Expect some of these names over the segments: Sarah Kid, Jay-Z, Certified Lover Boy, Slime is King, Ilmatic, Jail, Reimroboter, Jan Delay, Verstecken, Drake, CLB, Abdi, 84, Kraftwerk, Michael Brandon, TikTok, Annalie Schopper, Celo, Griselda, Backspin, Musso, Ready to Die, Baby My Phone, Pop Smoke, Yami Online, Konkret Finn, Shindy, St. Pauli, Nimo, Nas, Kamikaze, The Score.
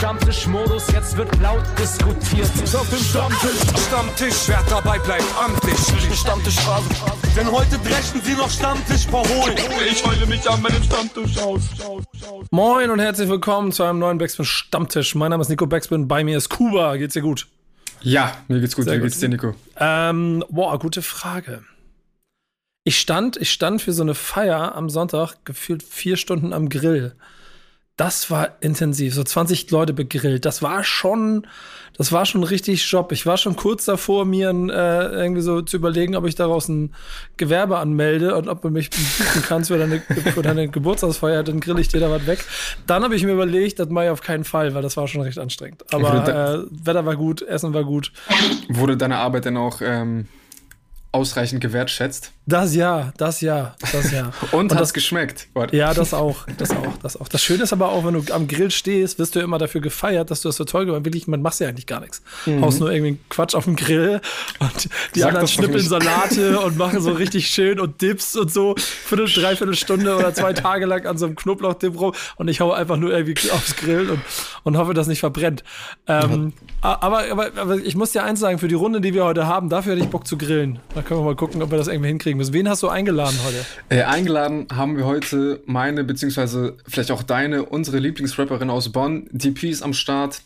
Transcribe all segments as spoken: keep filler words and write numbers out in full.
Stammtischmodus, jetzt wird laut diskutiert. Ich auf dem Stammtisch, Stammtisch, wer dabei bleibt, am Tisch. Stammtisch haben. Denn heute brechen sie noch Stammtisch verholen. Ich heule mich an meinem Stammtisch aus. Moin und herzlich willkommen zu einem neuen Backspin Stammtisch. Mein Name ist Nico Backspin, bei mir ist Kuba. Geht's dir gut? Ja, mir geht's gut. Sehr Wie gut. Geht's dir, Nico? Ähm, boah, gute Frage. Ich stand, ich stand für so eine Feier am Sonntag gefühlt vier Stunden am Grill. Das war intensiv, so zwanzig Leute begrillt. Das war schon, das war schon richtig Job. Ich war schon kurz davor, mir äh, irgendwie so zu überlegen, ob ich daraus ein Gewerbe anmelde und ob du mich buchen kannst für deine, für deine Geburtstagsfeier, dann grill ich dir da was weg. Dann habe ich mir überlegt, das mache ich auf keinen Fall, weil das war schon recht anstrengend. Aber äh, Wetter war gut, Essen war gut. Wurde deine Arbeit denn auch ähm, ausreichend gewertschätzt? Das ja, das ja, das ja. Und, und hat es geschmeckt? What? Ja, das auch, das auch, das auch. Das Schöne ist aber auch, wenn du am Grill stehst, wirst du immer dafür gefeiert, dass du das so toll gemacht hast. Wirklich, man macht ja eigentlich gar nichts. Mhm. Haust nur irgendwie Quatsch auf dem Grill und die Sag anderen schnippeln Salate und machen so richtig schön und Dips und so. Viertel, dreiviertel Stunde oder zwei Tage lang an so einem Knoblauchdip rum und ich hau einfach nur irgendwie aufs Grill und, und hoffe, dass nicht verbrennt. Ähm, ja. aber, aber, aber ich muss dir eins sagen, für die Runde, die wir heute haben, dafür hätte ich Bock zu grillen. Da können wir mal gucken, ob wir das irgendwie hinkriegen müssen. Wen hast du eingeladen heute? Äh, eingeladen haben wir heute meine, beziehungsweise vielleicht auch deine, unsere Lieblingsrapperin aus Bonn. D P ist am Start,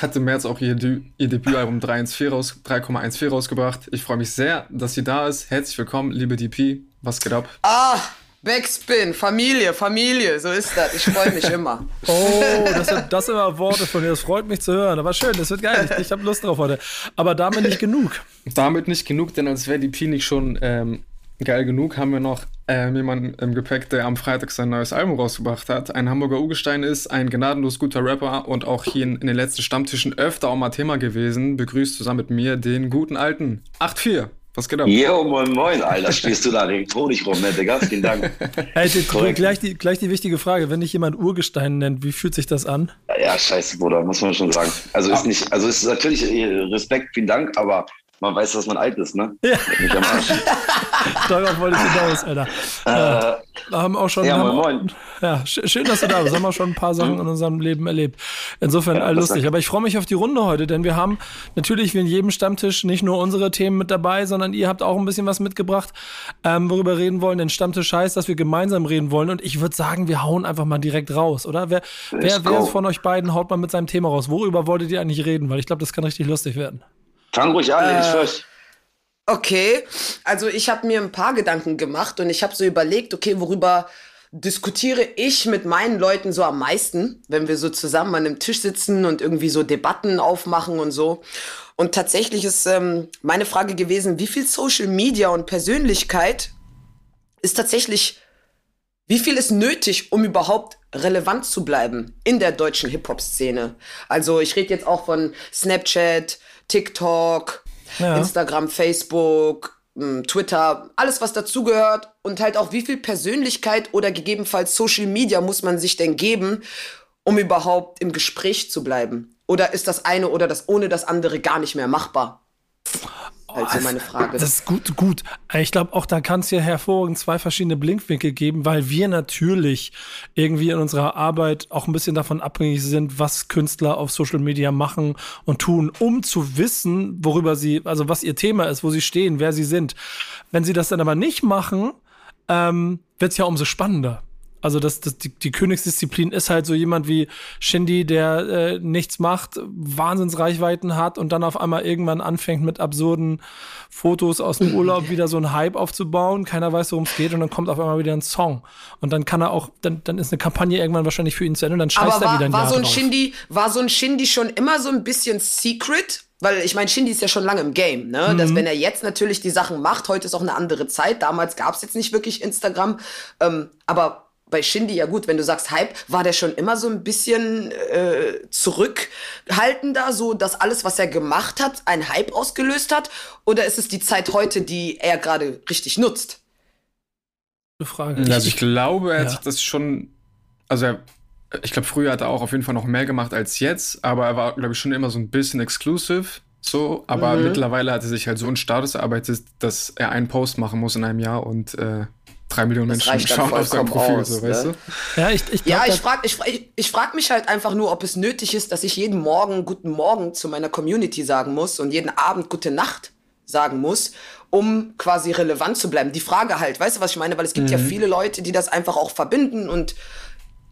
hat im März auch ihr, De- ihr Debütalbum drei eins vier raus, drei eins vier rausgebracht. Ich freue mich sehr, dass sie da ist. Herzlich willkommen, liebe D P. Was geht ab? Ah! Backspin, Familie, Familie, so ist das. Ich freue mich immer. Oh, das sind, das sind immer Worte von dir. Das freut mich zu hören. Aber schön, das wird geil. Ich, ich habe Lust drauf heute. Aber damit nicht genug. Damit nicht genug, denn als wäre die P nicht schon ähm, geil genug, haben wir noch ähm, jemanden im Gepäck, der am Freitag sein neues Album rausgebracht hat. Ein Hamburger Urgestein ist, ein gnadenlos guter Rapper und auch hier in, in den letzten Stammtischen öfter auch mal Thema gewesen. Begrüßt zusammen mit mir den guten alten acht vier. Was geht ab? Jo, moin, moin, Alter. Spielst du da den Honig rum, ne? Digga, vielen Dank. Hey, gleich die, gleich die wichtige Frage. Wenn dich jemand Urgestein nennt, wie fühlt sich das an? Ja, ja, scheiße, Bruder, muss man schon sagen. Also ist nicht, also ist natürlich Respekt, vielen Dank, aber man weiß, dass man alt ist, ne? Ja. Darauf wollte ich hinaus, Alter. Äh, da haben auch schon, ja, haben, moin, moin. Ja, schön, dass du da bist. Haben wir schon ein paar Sachen in unserem Leben erlebt. Insofern, ja, all lustig. Aber ich freue mich auf die Runde heute, denn wir haben natürlich wie in jedem Stammtisch nicht nur unsere Themen mit dabei, sondern ihr habt auch ein bisschen was mitgebracht, ähm, worüber reden wollen. Denn Stammtisch heißt, dass wir gemeinsam reden wollen. Und ich würde sagen, wir hauen einfach mal direkt raus, oder? Wer, wer, wer ist von euch beiden, haut mal mit seinem Thema raus. Worüber wolltet ihr eigentlich reden? Weil ich glaube, das kann richtig lustig werden. Fang ruhig an, äh, ich höre. Okay, also ich habe mir ein paar Gedanken gemacht und ich habe so überlegt, okay, worüber diskutiere ich mit meinen Leuten so am meisten, wenn wir so zusammen an einem Tisch sitzen und irgendwie so Debatten aufmachen und so. Und tatsächlich ist ähm, meine Frage gewesen, wie viel Social Media und Persönlichkeit ist tatsächlich, wie viel ist nötig, um überhaupt relevant zu bleiben in der deutschen Hip-Hop-Szene? Also ich rede jetzt auch von Snapchat, TikTok, ja. Instagram, Facebook, Twitter, alles, was dazugehört. Und halt auch, wie viel Persönlichkeit oder gegebenenfalls Social Media muss man sich denn geben, um überhaupt im Gespräch zu bleiben? Oder ist das eine oder das ohne das andere gar nicht mehr machbar? Also meine Frage. Das ist gut, gut. Ich glaube, auch da kann es ja hervorragend zwei verschiedene Blickwinkel geben, weil wir natürlich irgendwie in unserer Arbeit auch ein bisschen davon abhängig sind, was Künstler auf Social Media machen und tun, um zu wissen, worüber sie, also was ihr Thema ist, wo sie stehen, wer sie sind. Wenn sie das dann aber nicht machen, ähm, wird es ja umso spannender. Also das, das, die, die Königsdisziplin ist halt so jemand wie Shindy, der äh, nichts macht, Wahnsinnsreichweiten hat und dann auf einmal irgendwann anfängt mit absurden Fotos aus dem Urlaub wieder so einen Hype aufzubauen. Keiner weiß, worum es geht und dann kommt auf einmal wieder ein Song. Und dann kann er auch, dann, dann ist eine Kampagne irgendwann wahrscheinlich für ihn zu Ende und dann scheißt er wieder ein Jahr drauf. Aber war so ein Shindy schon immer so ein bisschen secret? Weil ich meine, Shindy ist ja schon lange im Game, ne? Mhm. Dass wenn er jetzt natürlich die Sachen macht, heute ist auch eine andere Zeit, damals gab es jetzt nicht wirklich Instagram, ähm, aber bei Shindy, ja gut, wenn du sagst Hype, war der schon immer so ein bisschen äh, zurückhaltender, so dass alles, was er gemacht hat, einen Hype ausgelöst hat? Oder ist es die Zeit heute, die er gerade richtig nutzt? Eine Frage. Also ich glaube, er ja. hat sich das schon, also er, ich glaube, früher hat er auch auf jeden Fall noch mehr gemacht als jetzt, aber er war, glaube ich, schon immer so ein bisschen exclusive, so, aber mhm. mittlerweile hat er sich halt so einen Status erarbeitet, dass er einen Post machen muss in einem Jahr und äh, drei Millionen das Menschen schauen auf sein Profil, aus, so, weißt ne? du? Ja, ich, ich, ja, ich frage ich, ich, ich frag mich halt einfach nur, ob es nötig ist, dass ich jeden Morgen Guten Morgen zu meiner Community sagen muss und jeden Abend Gute Nacht sagen muss, um quasi relevant zu bleiben. Die Frage halt, weißt du, was ich meine? Weil es gibt mhm. ja viele Leute, die das einfach auch verbinden und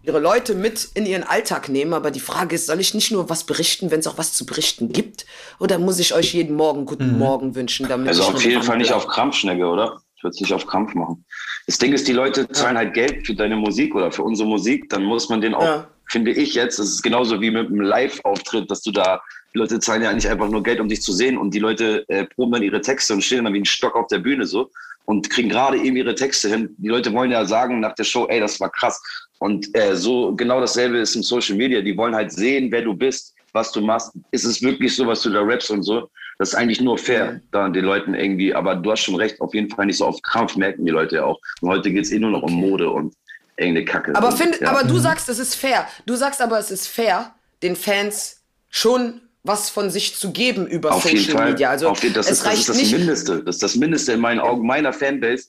ihre Leute mit in ihren Alltag nehmen. Aber die Frage ist, soll ich nicht nur was berichten, wenn es auch was zu berichten gibt? Oder muss ich euch jeden Morgen Guten mhm. Morgen wünschen? Damit also ich auf jeden Fall nicht auf Krampfschnecke, oder? Ich würde es nicht auf Krampf machen. Das Ding ist, die Leute zahlen halt Geld für deine Musik oder für unsere Musik. Dann muss man den auch, ja. finde ich jetzt, das ist genauso wie mit einem Live-Auftritt, dass du da, die Leute zahlen ja nicht einfach nur Geld, um dich zu sehen. Und die Leute äh, proben dann ihre Texte und stehen dann wie ein Stock auf der Bühne so und kriegen gerade eben ihre Texte hin. Die Leute wollen ja sagen nach der Show, ey, das war krass. Und äh, so genau dasselbe ist im Social Media. Die wollen halt sehen, wer du bist, was du machst. Ist es wirklich so, was du da rappst und so? Das ist eigentlich nur fair, da den Leuten irgendwie. Aber du hast schon recht, auf jeden Fall nicht so auf Krampf, merken die Leute ja auch. Und heute geht es eh nur noch um Mode und irgendeine Kacke. Aber, find, ja. aber du sagst, es ist fair. Du sagst aber, es ist fair, den Fans schon was von sich zu geben über auf Social Fall. Media. Also auf jeden Fall, das, es ist, das ist das nicht. Mindeste. Das ist das Mindeste in meinen Augen meiner Fanbase.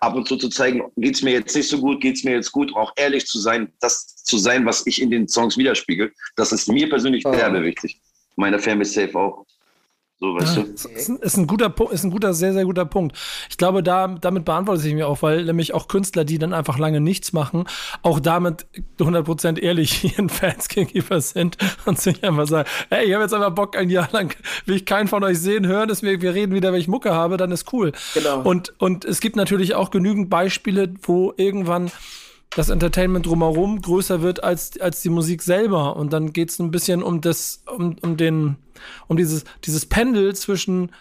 Ab und zu zu zeigen, geht's mir jetzt nicht so gut, geht's mir jetzt gut, auch ehrlich zu sein, das zu sein, was ich in den Songs widerspiegel, das ist mir persönlich oh. sehr wichtig. Meiner Family safe auch. So, weißt ja, du? Ist, ist ein guter Punkt, ist ein guter, sehr, sehr guter Punkt. Ich glaube, da, damit beantworte ich mir auch, weil nämlich auch Künstler, die dann einfach lange nichts machen, auch damit hundert Prozent ehrlich ihren Fans gegenüber sind und sich einfach sagen, hey, ich habe jetzt einfach Bock, ein Jahr lang will ich keinen von euch sehen, hören, dass wir, wir reden wieder, wenn ich Mucke habe, dann ist cool. Genau. Und, und es gibt natürlich auch genügend Beispiele, wo irgendwann das Entertainment drumherum größer wird als, als die Musik selber. Und dann geht es ein bisschen um das, um, um den, um dieses, dieses Pendel zwischen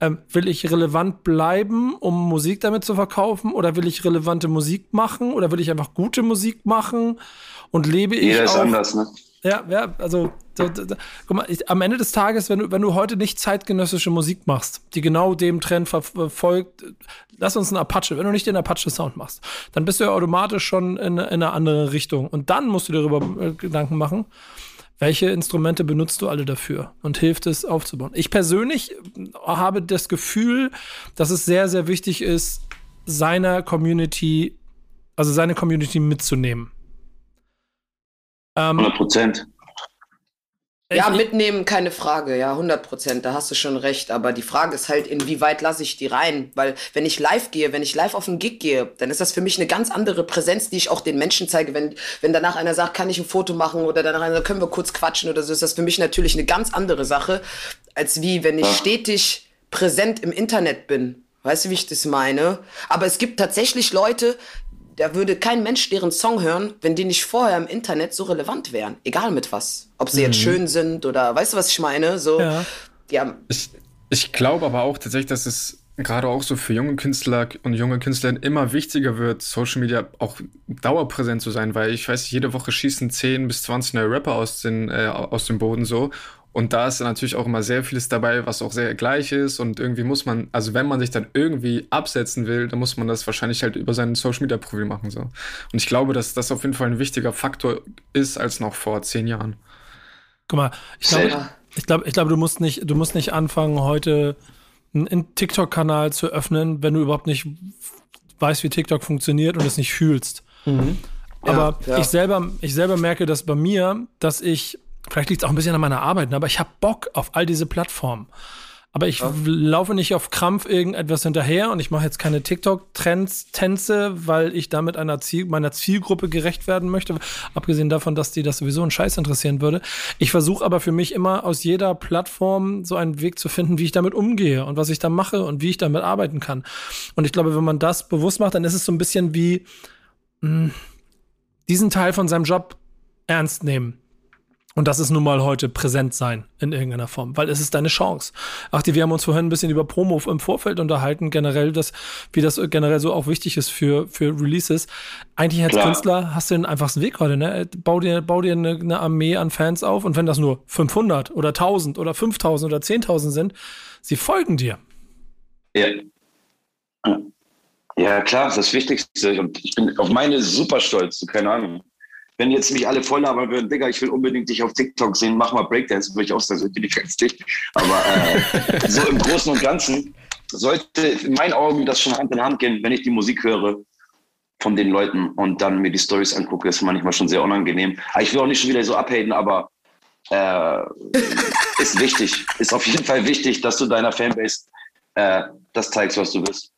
ähm, will ich relevant bleiben, um Musik damit zu verkaufen, oder will ich relevante Musik machen, oder will ich einfach gute Musik machen und lebe ich. Jeder ist anders, ne? Ja, ja, also da, da, guck mal, ich, am Ende des Tages, wenn du, wenn du heute nicht zeitgenössische Musik machst, die genau dem Trend verfolgt, lass uns einen Apache, wenn du nicht den Apache-Sound machst, dann bist du ja automatisch schon in, in eine andere Richtung. Und dann musst du dir darüber Gedanken machen, welche Instrumente benutzt du alle dafür und hilft es aufzubauen. Ich persönlich habe das Gefühl, dass es sehr, sehr wichtig ist, seiner Community, also seine Community mitzunehmen. hundert Prozent. Ja, mitnehmen, keine Frage, ja, hundert Prozent, da hast du schon recht, aber die Frage ist halt, inwieweit lasse ich die rein, weil wenn ich live gehe, wenn ich live auf einen Gig gehe, dann ist das für mich eine ganz andere Präsenz, die ich auch den Menschen zeige, wenn, wenn danach einer sagt, kann ich ein Foto machen, oder danach einer, können wir kurz quatschen oder so, ist das für mich natürlich eine ganz andere Sache, als wie, wenn ich stetig präsent im Internet bin, weißt du, wie ich das meine, aber es gibt tatsächlich Leute, da würde kein Mensch deren Song hören, wenn die nicht vorher im Internet so relevant wären. Egal mit was. Ob sie mhm. jetzt schön sind oder, weißt du, was ich meine? So, ja. Ja. Ich, ich glaube aber auch tatsächlich, dass es gerade auch so für junge Künstler und junge Künstlerinnen immer wichtiger wird, Social Media auch dauerpräsent zu sein. Weil ich weiß, jede Woche schießen zehn bis zwanzig neue Rapper aus, den, äh, aus dem Boden so. Und da ist natürlich auch immer sehr vieles dabei, was auch sehr gleich ist. Und irgendwie muss man, also wenn man sich dann irgendwie absetzen will, dann muss man das wahrscheinlich halt über seinen Social-Media-Profil machen. So. Und ich glaube, dass das auf jeden Fall ein wichtiger Faktor ist, als noch vor zehn Jahren. Guck mal, ich glaube, ich glaube, ich glaube, du musst nicht, du musst nicht anfangen, heute einen TikTok-Kanal zu öffnen, wenn du überhaupt nicht weißt, wie TikTok funktioniert und es nicht fühlst. Mhm. Aber ja, ja. ich selber, ich selber merke das bei mir, dass ich, vielleicht liegt es auch ein bisschen an meiner Arbeit, aber ich habe Bock auf all diese Plattformen. Aber ich ja. laufe nicht auf Krampf irgendetwas hinterher und ich mache jetzt keine TikTok-Trends-Tänze, weil ich damit einer Ziel, meiner Zielgruppe gerecht werden möchte. Abgesehen davon, dass die das sowieso einen Scheiß interessieren würde. Ich versuche aber für mich immer aus jeder Plattform so einen Weg zu finden, wie ich damit umgehe und was ich da mache und wie ich damit arbeiten kann. Und ich glaube, wenn man das bewusst macht, dann ist es so ein bisschen wie mh, diesen Teil von seinem Job ernst nehmen. Und das ist nun mal heute präsent sein in irgendeiner Form, weil es ist deine Chance. Ach, die, wir haben uns vorhin ein bisschen über Promo im Vorfeld unterhalten, generell, das, wie das generell so auch wichtig ist für, für Releases. Eigentlich als Klar. Künstler hast du den einfachsten Weg heute, ne? Bau dir, bau dir eine, eine Armee an Fans auf und wenn das nur fünfhundert oder tausend oder fünftausend oder zehntausend sind, sie folgen dir. Ja. Ja, klar, das ist das Wichtigste. Und ich bin auf meine super stolz, keine Ahnung. Wenn jetzt mich alle voll labern würden, Digga, ich will unbedingt dich auf TikTok sehen, mach mal Breakdance, würde ich auch sagen, die Fans dich. Aber äh, so im Großen und Ganzen sollte in meinen Augen das schon Hand in Hand gehen, wenn ich die Musik höre von den Leuten und dann mir die Storys angucke, ist manchmal schon sehr unangenehm. Aber ich will auch nicht schon wieder so abhaten, aber äh, ist wichtig, ist auf jeden Fall wichtig, dass du deiner Fanbase äh, das zeigst, was du bist.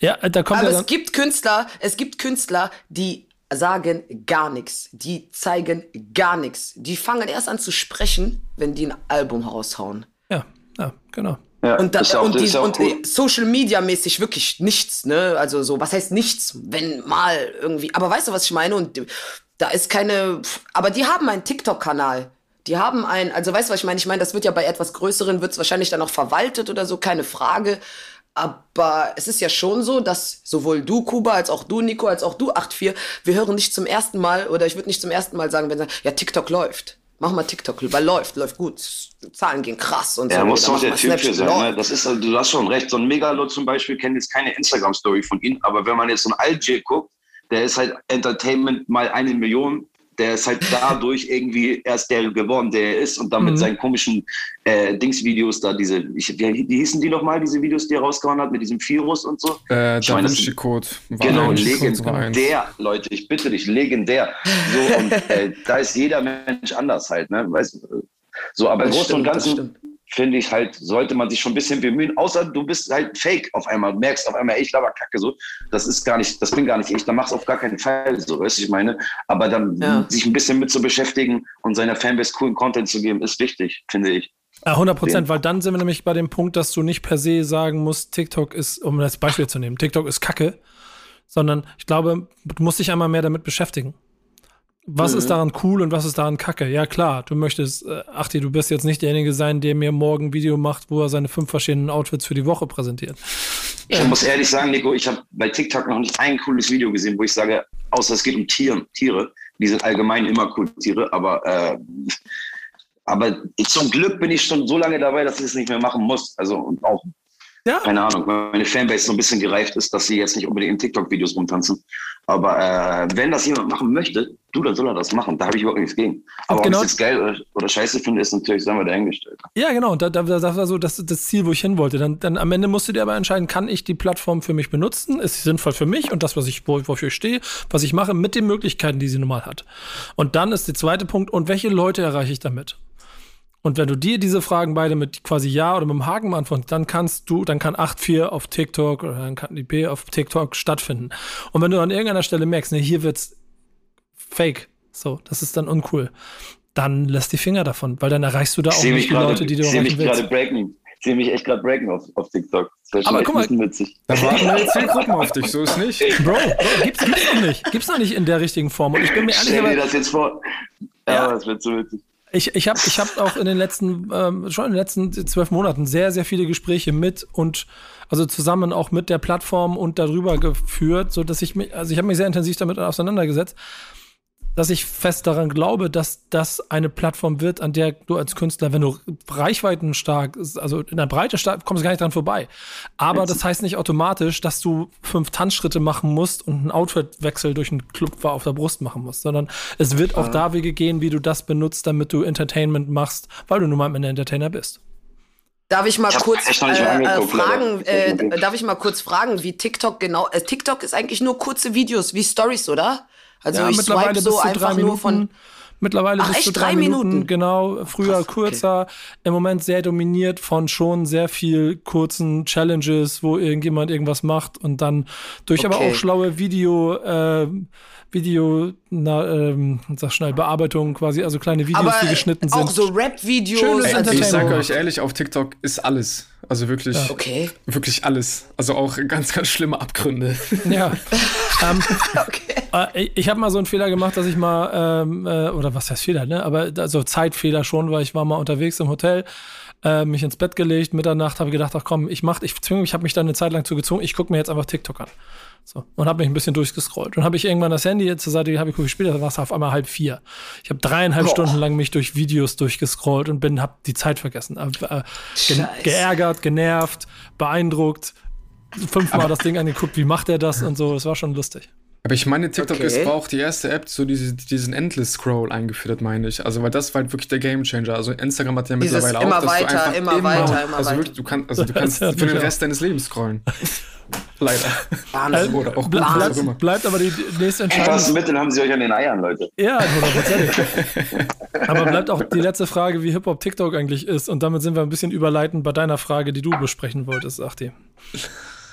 Ja, da kommt aber es gibt Künstler, es gibt Künstler, die sagen gar nichts, die zeigen gar nichts. Die fangen erst an zu sprechen, wenn die ein Album raushauen. Ja, ja, genau. Ja, und da, auch, und, die, und cool. Social Media mäßig wirklich nichts, ne? Also so, was heißt nichts, wenn mal irgendwie, aber weißt du, was ich meine? Und da ist keine, aber die haben einen TikTok-Kanal. Die haben einen, also weißt du, was ich meine? Ich meine, das wird ja bei etwas Größeren, wird es wahrscheinlich dann auch verwaltet oder so, keine Frage. Aber es ist ja schon so, dass sowohl du, Kuba, als auch du, Nico, als auch du, acht vier, wir hören nicht zum ersten Mal, oder ich würde nicht zum ersten Mal sagen, wenn sie sagen, ja, TikTok läuft. Mach mal TikTok, weil läuft, läuft gut. Zahlen gehen krass und ja, so. Ja, muss doch der Typ für sein. Ne? Das ist, du hast schon recht. So ein Megalo zum Beispiel kennt jetzt keine Instagram-Story von ihm, aber wenn man jetzt so einen Algie guckt, der ist halt Entertainment mal eine Million. Der ist halt dadurch irgendwie erst der geworden, der er ist, und dann mit mhm. seinen komischen äh, Dingsvideos da, diese, ich, wie, wie hießen die nochmal, diese Videos, die er rausgehauen hat, mit diesem Virus und so? Äh, ich meine, das Code. Genau, legendär, Leute, ich bitte dich, legendär. So, und äh, da ist jeder Mensch anders halt, ne, weißt du? So, aber im Großen und Ganzen finde ich halt, sollte man sich schon ein bisschen bemühen, außer du bist halt fake auf einmal, merkst auf einmal, ich laber Kacke, so, das ist gar nicht, das bin gar nicht ich, dann mach's auf gar keinen Fall, so, weißt du, ich meine, aber dann ja. sich ein bisschen mit zu beschäftigen und seiner Fanbase coolen Content zu geben, ist wichtig, finde ich. hundert Prozent, weil dann sind wir nämlich bei dem Punkt, dass du nicht per se sagen musst, TikTok ist, um das Beispiel zu nehmen, TikTok ist Kacke, sondern ich glaube, du musst dich einmal mehr damit beschäftigen. Was mhm. ist daran cool und was ist daran kacke? Ja, klar, du möchtest, äh, Achti, du bist jetzt nicht derjenige sein, der mir morgen ein Video macht, wo er seine fünf verschiedenen Outfits für die Woche präsentiert. Ich ja. muss ehrlich sagen, Nico, ich habe bei TikTok noch nicht ein cooles Video gesehen, wo ich sage, außer es geht um Tieren, Tiere. Die sind allgemein immer cool, Tiere, aber, äh, aber ich, zum Glück bin ich schon so lange dabei, dass ich es nicht mehr machen muss. Also, und auch, ja. keine Ahnung, meine Fanbase so ein bisschen gereift ist, dass sie jetzt nicht unbedingt in TikTok-Videos rumtanzen. Aber äh, wenn das jemand machen möchte, du, dann soll er das machen. Da habe ich überhaupt nichts gegen. Aber genau, ob ich es jetzt geil oder, oder scheiße finde, ist natürlich, sagen wir, dahingestellt. Ja, genau. Da, da, das war so das, das Ziel, wo ich hin wollte. Dann, dann am Ende musst du dir aber entscheiden, kann ich die Plattform für mich benutzen? Ist sie sinnvoll für mich und das, was ich, wofür ich stehe, was ich mache, mit den Möglichkeiten, die sie nun mal hat? Und dann ist der zweite Punkt, und welche Leute erreiche ich damit? Und wenn du dir diese Fragen beide mit quasi Ja oder mit dem Haken beantwortest, dann kannst du, dann kann acht vier auf TikTok oder dann kann D P auf TikTok stattfinden. Und wenn du an irgendeiner Stelle merkst, ne, hier wird's fake, so, das ist dann uncool, dann lass die Finger davon, weil dann erreichst du da auch nicht die Leute, die du erreichen willst. Ich sehe mich gerade breaken. Ich sehe mich echt gerade breaken auf, auf TikTok. Das ist aber guck mal, witzig. Da warten neue Zielgruppen auf dich, so ist nicht. Bro, Bro gibt's, gibt's noch nicht. Gibt's noch nicht in der richtigen Form. Und ich bin mir ehrlich, stell dir das jetzt vor. Ja, ja, das wird so witzig. Ich, ich habe ich hab auch in den letzten, ähm, schon in den letzten zwölf Monaten sehr, sehr viele Gespräche mit und also zusammen auch mit der Plattform und darüber geführt, so dass ich mich, also ich habe mich sehr intensiv damit auseinandergesetzt, dass ich fest daran glaube, dass das eine Plattform wird, an der du als Künstler, wenn du Reichweiten stark, also in der Breite stark, kommst du gar nicht dran vorbei. Aber das heißt nicht automatisch, dass du fünf Tanzschritte machen musst und einen Outfitwechsel durch einen Klupfer auf der Brust machen musst, sondern es wird auch da Wege gehen, wie du das benutzt, damit du Entertainment machst, weil du nun mal am Ende Entertainer bist. Darf ich mal ich kurz äh, äh, fragen, äh, darf ich mal kurz fragen, wie TikTok genau, äh, TikTok ist eigentlich nur kurze Videos, wie Stories, oder? Also ja, ich swipe so einfach Minuten, nur von... Mittlerweile bist du drei Minuten, Minuten, genau. Früher krass, kürzer, okay. Im Moment sehr dominiert von schon sehr viel kurzen Challenges, wo irgendjemand irgendwas macht und dann durch okay. aber auch schlaue Video, äh, Video, na, ähm, sag schnell, Bearbeitung quasi, also kleine Videos, aber die geschnitten auch sind. Auch so Rap-Videos. Ey, ich sag euch ehrlich, auf TikTok ist alles. Also wirklich, ja. okay. wirklich alles. Also auch ganz, ganz schlimme Abgründe. Ja. ähm, okay. äh, ich habe mal so einen Fehler gemacht, dass ich mal, ähm, äh, oder was heißt Fehler, ne? Aber also Zeitfehler schon, weil ich war mal unterwegs im Hotel, äh, mich ins Bett gelegt, Mitternacht, habe gedacht, ach komm, ich mach, ich zwinge mich, habe mich dann eine Zeit lang zugezogen, ich gucke mir jetzt einfach TikTok an. So, und habe mich ein bisschen durchgescrollt. Und habe ich irgendwann das Handy jetzt zur Seite, habe ich kurz gespielt, da war es auf einmal halb vier. Ich habe dreieinhalb Boah. Stunden lang mich durch Videos durchgescrollt und bin, habe die Zeit vergessen. Äh, ge- geärgert, genervt, beeindruckt, fünfmal das Ding angeguckt, wie macht er das und so. Es war schon lustig. Aber ich meine, TikTok okay. ist auch die erste App, so diese, diesen Endless Scroll eingeführt hat, meine ich. Also, weil das war halt wirklich der Gamechanger. Also, Instagram hat ja dieses mittlerweile immer auch, dass weiter, du einfach immer, immer weiter, immer also weiter. Wirklich, du, kann, also, du kannst für den Rest deines Lebens scrollen. Leider. Wahnsinn, oder auch Ble- Wahnsinn. Bleibt aber die nächste Entscheidung. Spaß mit, dann haben sie euch an den Eiern, Leute. Ja, hundert Prozent. Aber bleibt auch die letzte Frage, wie Hip-Hop TikTok eigentlich ist. Und damit sind wir ein bisschen überleitend bei deiner Frage, die du besprechen wolltest, Achti.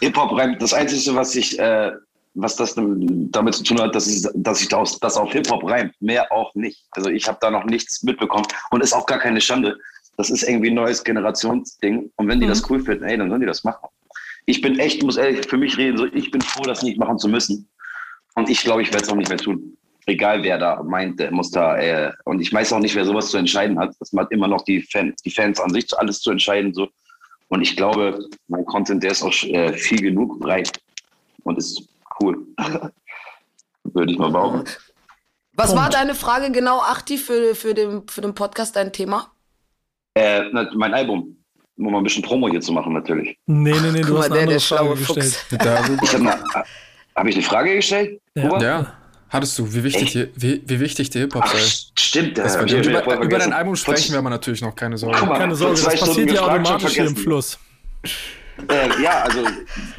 Hip-Hop reimt, das Einzige, was ich, äh, was das damit zu tun hat, dass ich, dass ich das, das auf Hip-Hop reimt. Mehr auch nicht. Also ich habe da noch nichts mitbekommen. Und ist auch gar keine Schande. Das ist irgendwie ein neues Generationsding. Und wenn die mhm. das cool finden, ey, dann sollen die das machen. Ich bin echt, muss ehrlich für mich reden, so, ich bin froh, das nicht machen zu müssen. Und ich glaube, ich werde es auch nicht mehr tun. Egal, wer da meint, der muss da, äh, und ich weiß auch nicht, wer sowas zu entscheiden hat. Das hat immer noch die Fans, die Fans an sich, alles zu entscheiden, so. Und ich glaube, mein Content, der ist auch äh, viel genug breit und ist cool. Würde ich mal behaupten. Was war deine Frage genau, Achti, für, für, den, für den Podcast, dein Thema? Äh, mein Album. Um mal ein bisschen Promo hier zu machen, natürlich. Nee, nee, nee, du Guck hast mal, eine der, andere der Frage gestellt. Ich hab eine, hab ich eine Frage gestellt? Ja. ja. Hattest du, wie wichtig, die, wie, wie wichtig der Hip-Hop sei. Stimmt, das ja, war über, über, über dein Album sprechen wir aber natürlich noch, keine Sorge. Mal, keine Sorge, das passiert ja automatisch hier im Fluss. Äh, ja, also,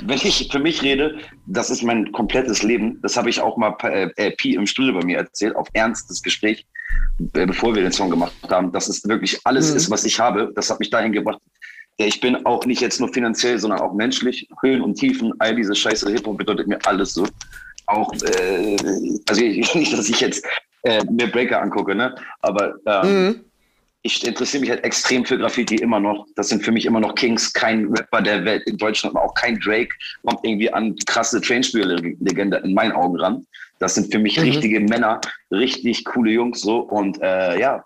wenn ich für mich rede, das ist mein komplettes Leben. Das habe ich auch mal äh, Pi im Studio bei mir erzählt, auf ernstes Gespräch, bevor wir den Song gemacht haben. Das ist wirklich alles, mhm. ist, was ich habe. Das hat mich dahin gebracht. Ich bin auch nicht jetzt nur finanziell, sondern auch menschlich. Höhen und Tiefen, all diese Scheiße, Hip-Hop bedeutet mir alles so. Auch, äh, also ich, nicht, dass ich jetzt äh, mir Breaker angucke, ne? Aber ähm, mhm. ich interessiere mich halt extrem für Graffiti immer noch. Das sind für mich immer noch Kings, kein Rapper der Welt in Deutschland, aber auch kein Drake kommt irgendwie an krasse Trainspieler-Legende in meinen Augen ran. Das sind für mich mhm. richtige Männer, richtig coole Jungs so und äh, ja.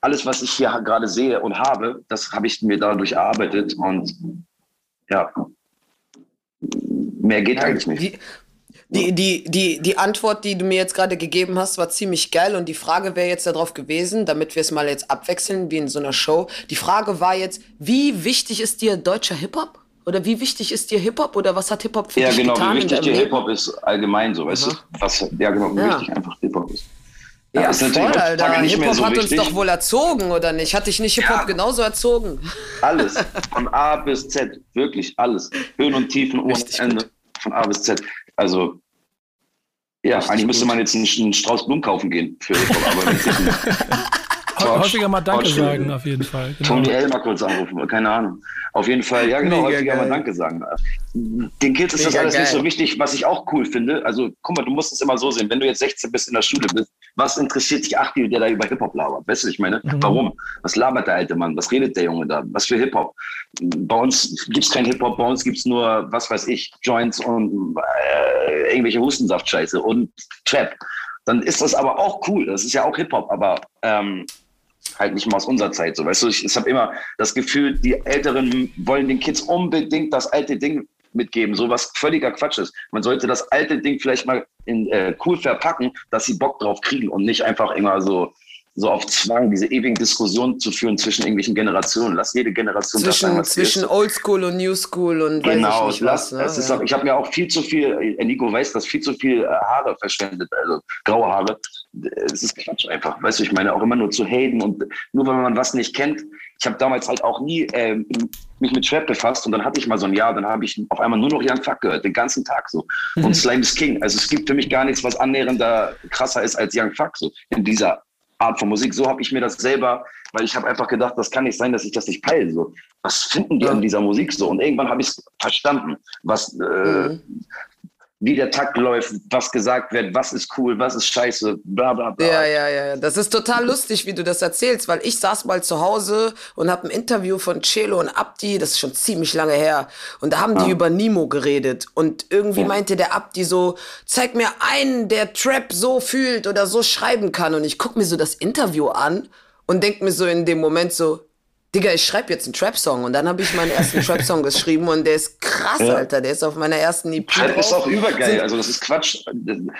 Alles, was ich hier gerade sehe und habe, das habe ich mir dadurch erarbeitet und ja, mehr geht eigentlich nicht. Die, die, die, die, die Antwort, die du mir jetzt gerade gegeben hast, war ziemlich geil und die Frage wäre jetzt darauf gewesen, damit wir es mal jetzt abwechseln, wie in so einer Show. Die Frage war jetzt, wie wichtig ist dir deutscher Hip-Hop? Oder wie wichtig ist dir Hip-Hop? Oder was hat Hip-Hop für ja, dich genau, getan? Ja, genau, wie wichtig dir Hip-Hop ist allgemein so, weißt Aha. du? Was, ja, genau, wie ja. wichtig einfach Hip-Hop ist. Ja, ja ist voll, Alter. Hip-Hop so hat wichtig. Uns doch wohl erzogen, oder nicht? Hat dich nicht Hip-Hop ja. genauso erzogen? Alles. Von A bis Z. Wirklich alles. Höhen und Tiefen, Ohren und Ende. Von A bis Z. Also, ja, richtig eigentlich gut. Müsste man jetzt einen, einen Strauß Blumen kaufen gehen für Hip-Hop. Aber häufiger mal Danke sagen, auf jeden Fall. Genau. Tony L. mal kurz anrufen, keine Ahnung. Auf jeden Fall, ja genau, mega häufiger geil. Mal Danke sagen. Den Kids ist mega das alles geil. Nicht so wichtig, was ich auch cool finde. Also, guck mal, du musst es immer so sehen. Wenn du jetzt sechzehn bist, in der Schule bist, was interessiert dich Achti, der da über Hip-Hop labert? Weißt du, ich meine, mhm. warum? Was labert der alte Mann? Was redet der Junge da? Was für Hip-Hop? Bei uns gibt es kein Hip-Hop, bei uns gibt es nur, was weiß ich, Joints und äh, irgendwelche Hustensaftscheiße und Trap. Dann ist das aber auch cool. Das ist ja auch Hip-Hop, aber ähm, halt nicht mal aus unserer Zeit so, weißt du, ich, ich habe immer das Gefühl, die Älteren wollen den Kids unbedingt das alte Ding mitgeben, so was völliger Quatsch ist. Man sollte das alte Ding vielleicht mal in, äh, cool verpacken, dass sie Bock drauf kriegen und nicht einfach immer so, so auf Zwang diese ewigen Diskussionen zu führen zwischen irgendwelchen Generationen. Lass jede Generation zwischen, das sein, was zwischen Oldschool und Newschool und genau, weiß ich nicht lass, was. Ne? Es ist auch, ich habe mir auch viel zu viel, Nico weiß das, viel zu viel Haare verschwendet, also graue Haare. Es ist Quatsch einfach, weißt du, ich meine auch immer nur zu haten und nur wenn man was nicht kennt. Ich habe damals halt auch nie äh, mich mit Trap befasst und dann hatte ich mal so ein Jahr, dann habe ich auf einmal nur noch Young Fuck gehört, den ganzen Tag so mhm. und Slime is King, also es gibt für mich gar nichts, was annähernder krasser ist als Young Fuck so in dieser Art von Musik, so habe ich mir das selber, weil ich habe einfach gedacht, das kann nicht sein, dass ich das nicht peile, so. Was finden die ja. an dieser Musik so und irgendwann habe ich es verstanden, was äh, mhm. wie der Takt läuft, was gesagt wird, was ist cool, was ist scheiße, bla bla bla. Ja, ja, ja, das ist total lustig, wie du das erzählst, weil ich saß mal zu Hause und habe ein Interview von Celo und Abdi, das ist schon ziemlich lange her, und da haben ja. die über Nimo geredet und irgendwie ja. meinte der Abdi so, zeig mir einen, der Trap so fühlt oder so schreiben kann und ich guck mir so das Interview an und denk mir so in dem Moment so, Digga, ich schreibe jetzt einen Trap-Song und dann habe ich meinen ersten Trap-Song geschrieben und der ist krass, ja. Alter, der ist auf meiner ersten E P. Trap ist auch übergeil, also das ist Quatsch.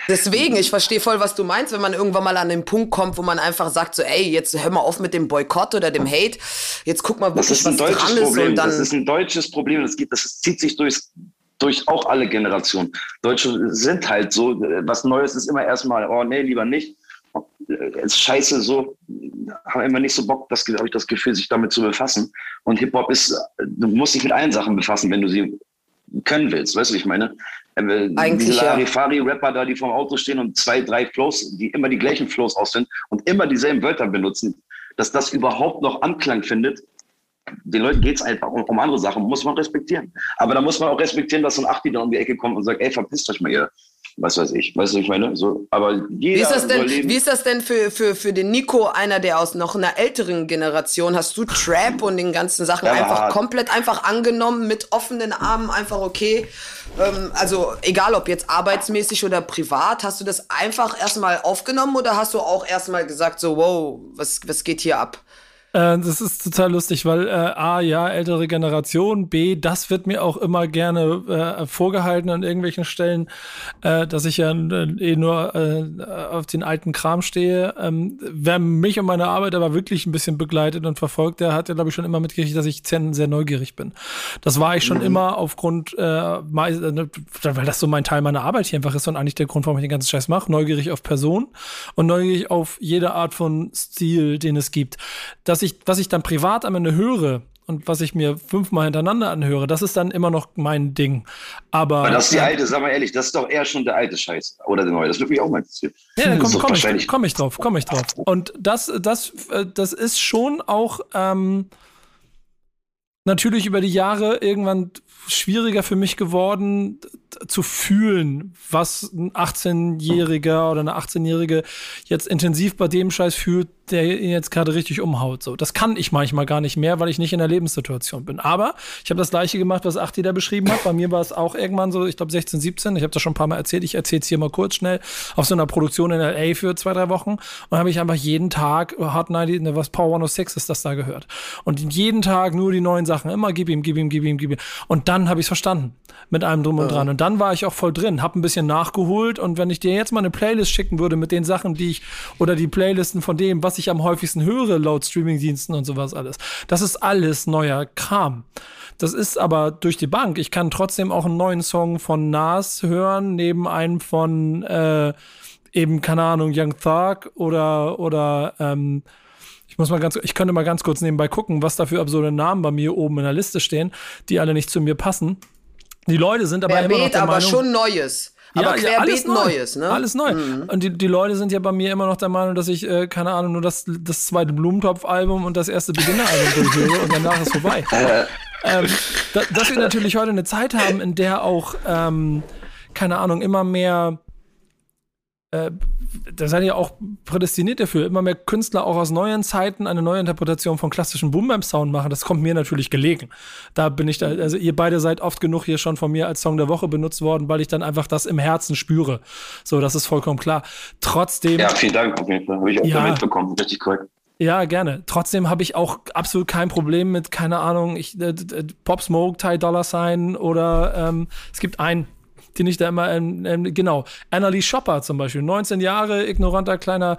Deswegen, ich verstehe voll, was du meinst, wenn man irgendwann mal an den Punkt kommt, wo man einfach sagt so, ey, jetzt hör mal auf mit dem Boykott oder dem Hate, jetzt guck mal, wirklich, was dran ist. Problem. Und dann das ist ein deutsches Problem, das, geht, das zieht sich durchs durch auch alle Generationen. Deutsche sind halt so, was Neues ist immer erstmal, oh nee, lieber nicht. Es ist scheiße, so haben immer nicht so Bock, das, ich, das Gefühl, sich damit zu befassen. Und Hip-Hop ist, du musst dich mit allen Sachen befassen, wenn du sie können willst, weißt du, wie ich meine? Wenn diese ja. Larifari-Rapper da, die vorm Auto stehen und zwei, drei Flows, die immer die gleichen Flows ausfinden und immer dieselben Wörter benutzen, dass das überhaupt noch Anklang findet, den Leuten geht es einfach um, um andere Sachen, muss man respektieren. Aber da muss man auch respektieren, dass so ein Achti da um die Ecke kommt und sagt, ey, verpisst euch mal ihr, was weiß ich, weißt du, ich meine, so, aber jeder wie ist das denn, wie ist das denn für, für, für den Nico, einer, der aus noch einer älteren Generation, hast du Trap und den ganzen Sachen ja, einfach hart. komplett einfach angenommen, mit offenen Armen einfach okay, ähm, also egal ob jetzt arbeitsmäßig oder privat, hast du das einfach erstmal aufgenommen oder hast du auch erstmal gesagt so, wow, was, was geht hier ab? Äh, das ist total lustig, weil äh, A, ja, ältere Generation, B, das wird mir auch immer gerne äh, vorgehalten an irgendwelchen Stellen, äh, dass ich ja eh äh, nur äh, auf den alten Kram stehe. Ähm, wer mich und meine Arbeit aber wirklich ein bisschen begleitet und verfolgt, der hat ja, glaube ich, schon immer mitgekriegt, dass ich sehr, sehr neugierig bin. Das war ich schon mhm. immer aufgrund, äh, weil das so mein Teil meiner Arbeit hier einfach ist und eigentlich der Grund, warum ich den ganzen Scheiß mache, neugierig auf Personen und neugierig auf jede Art von Stil, den es gibt. Das Ich, was ich dann privat am Ende höre und was ich mir fünfmal hintereinander anhöre, das ist dann immer noch mein Ding. Aber, aber das ist die alte, sag mal ehrlich, das ist doch eher schon der alte Scheiß oder der neue. Das würde mich auch mal interessieren. Ja, dann komm, komm, ich, komm ich drauf, komm ich drauf. Und das, das, das ist schon auch ähm, natürlich über die Jahre irgendwann schwieriger für mich geworden, zu fühlen, was ein achtzehnjähriger oder eine achtzehnjährige jetzt intensiv bei dem Scheiß fühlt, der ihn jetzt gerade richtig umhaut. So, das kann ich manchmal gar nicht mehr, weil ich nicht in der Lebenssituation bin. Aber ich habe das Gleiche gemacht, was Achti da beschrieben hat. Bei mir war es auch irgendwann so, ich glaube sechzehn, siebzehn, ich habe das schon ein paar Mal erzählt, ich erzähle es hier mal kurz schnell, auf so einer Produktion in L A für zwei, drei Wochen und habe ich einfach jeden Tag Hot neunzig, ne, was Power hundertsechs ist das da gehört. Und jeden Tag nur die neuen Sachen, immer gib ihm, gib ihm, gib ihm, gib ihm. Und dann habe ich es verstanden, mit allem drum und dran. Und dann war ich auch voll drin, hab ein bisschen nachgeholt und wenn ich dir jetzt mal eine Playlist schicken würde mit den Sachen, die ich, oder die Playlisten von dem, was ich am häufigsten höre, laut Streamingdiensten und sowas alles, das ist alles neuer Kram. Das ist aber durch die Bank. Ich kann trotzdem auch einen neuen Song von Nas hören, neben einem von äh, eben, keine Ahnung, Young Thug oder, oder ähm, ich muss mal ganz, ich könnte mal ganz kurz nebenbei gucken, was da für absurde Namen bei mir oben in der Liste stehen, die alle nicht zu mir passen. Die Leute sind aber Querbeet, immer noch der aber Meinung... aber schon Neues. Aber ja, Querbeet neu. Neues, ne? Alles neu. Mhm. Und die, die Leute sind ja bei mir immer noch der Meinung, dass ich, äh, keine Ahnung, nur das, das zweite Blumentopf-Album und das erste Beginner-Album durchhöre und danach ist vorbei. ähm, da, dass wir natürlich heute eine Zeit haben, in der auch, ähm, keine Ahnung, immer mehr... Äh, da seid ihr auch prädestiniert dafür, immer mehr Künstler auch aus neuen Zeiten eine neue Interpretation von klassischen Boom-Bam-Sound machen, das kommt mir natürlich gelegen. Da bin ich da, also ihr beide seid oft genug hier schon von mir als Song der Woche benutzt worden, weil ich dann einfach das im Herzen spüre. So, das ist vollkommen klar. Trotzdem... Ja, vielen Dank auf jeden Fall, habe ich auch ja. mitbekommen, richtig korrekt. Ja, gerne. Trotzdem habe ich auch absolut kein Problem mit, keine Ahnung, ich, äh, Pop Smoke, Ty Dolla Sign oder ähm, es gibt einen, den ich da immer, ähm, ähm, genau, Annalie Schopper zum Beispiel, neunzehn Jahre, ignoranter kleiner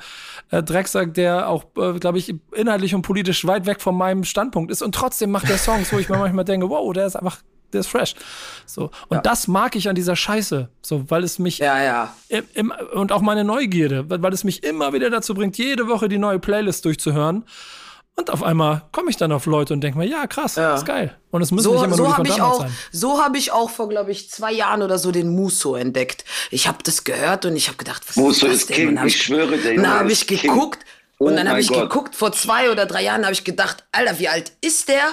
äh, Drecksack, der auch, äh, glaube ich, inhaltlich und politisch weit weg von meinem Standpunkt ist und trotzdem macht der Songs, wo ich mir manchmal denke, wow, der ist einfach, der ist fresh. So. Und ja. das mag ich an dieser Scheiße, so, weil es mich, ja, ja. Im, im, und auch meine Neugierde, weil es mich immer wieder dazu bringt, jede Woche die neue Playlist durchzuhören. Und auf einmal komme ich dann auf Leute und denke mir, ja krass, ja. ist geil. Und es müssen so, nicht immer so nur die von ich auch, sein. So habe ich auch vor, glaube ich, zwei Jahren oder so den Musso entdeckt. Ich habe das gehört und ich habe gedacht, was Musso ist das denn? King, ich, ich schwöre dir. Dann habe ich geguckt oh und dann habe ich Gott. geguckt, vor zwei oder drei Jahren habe ich gedacht, Alter, wie alt ist der?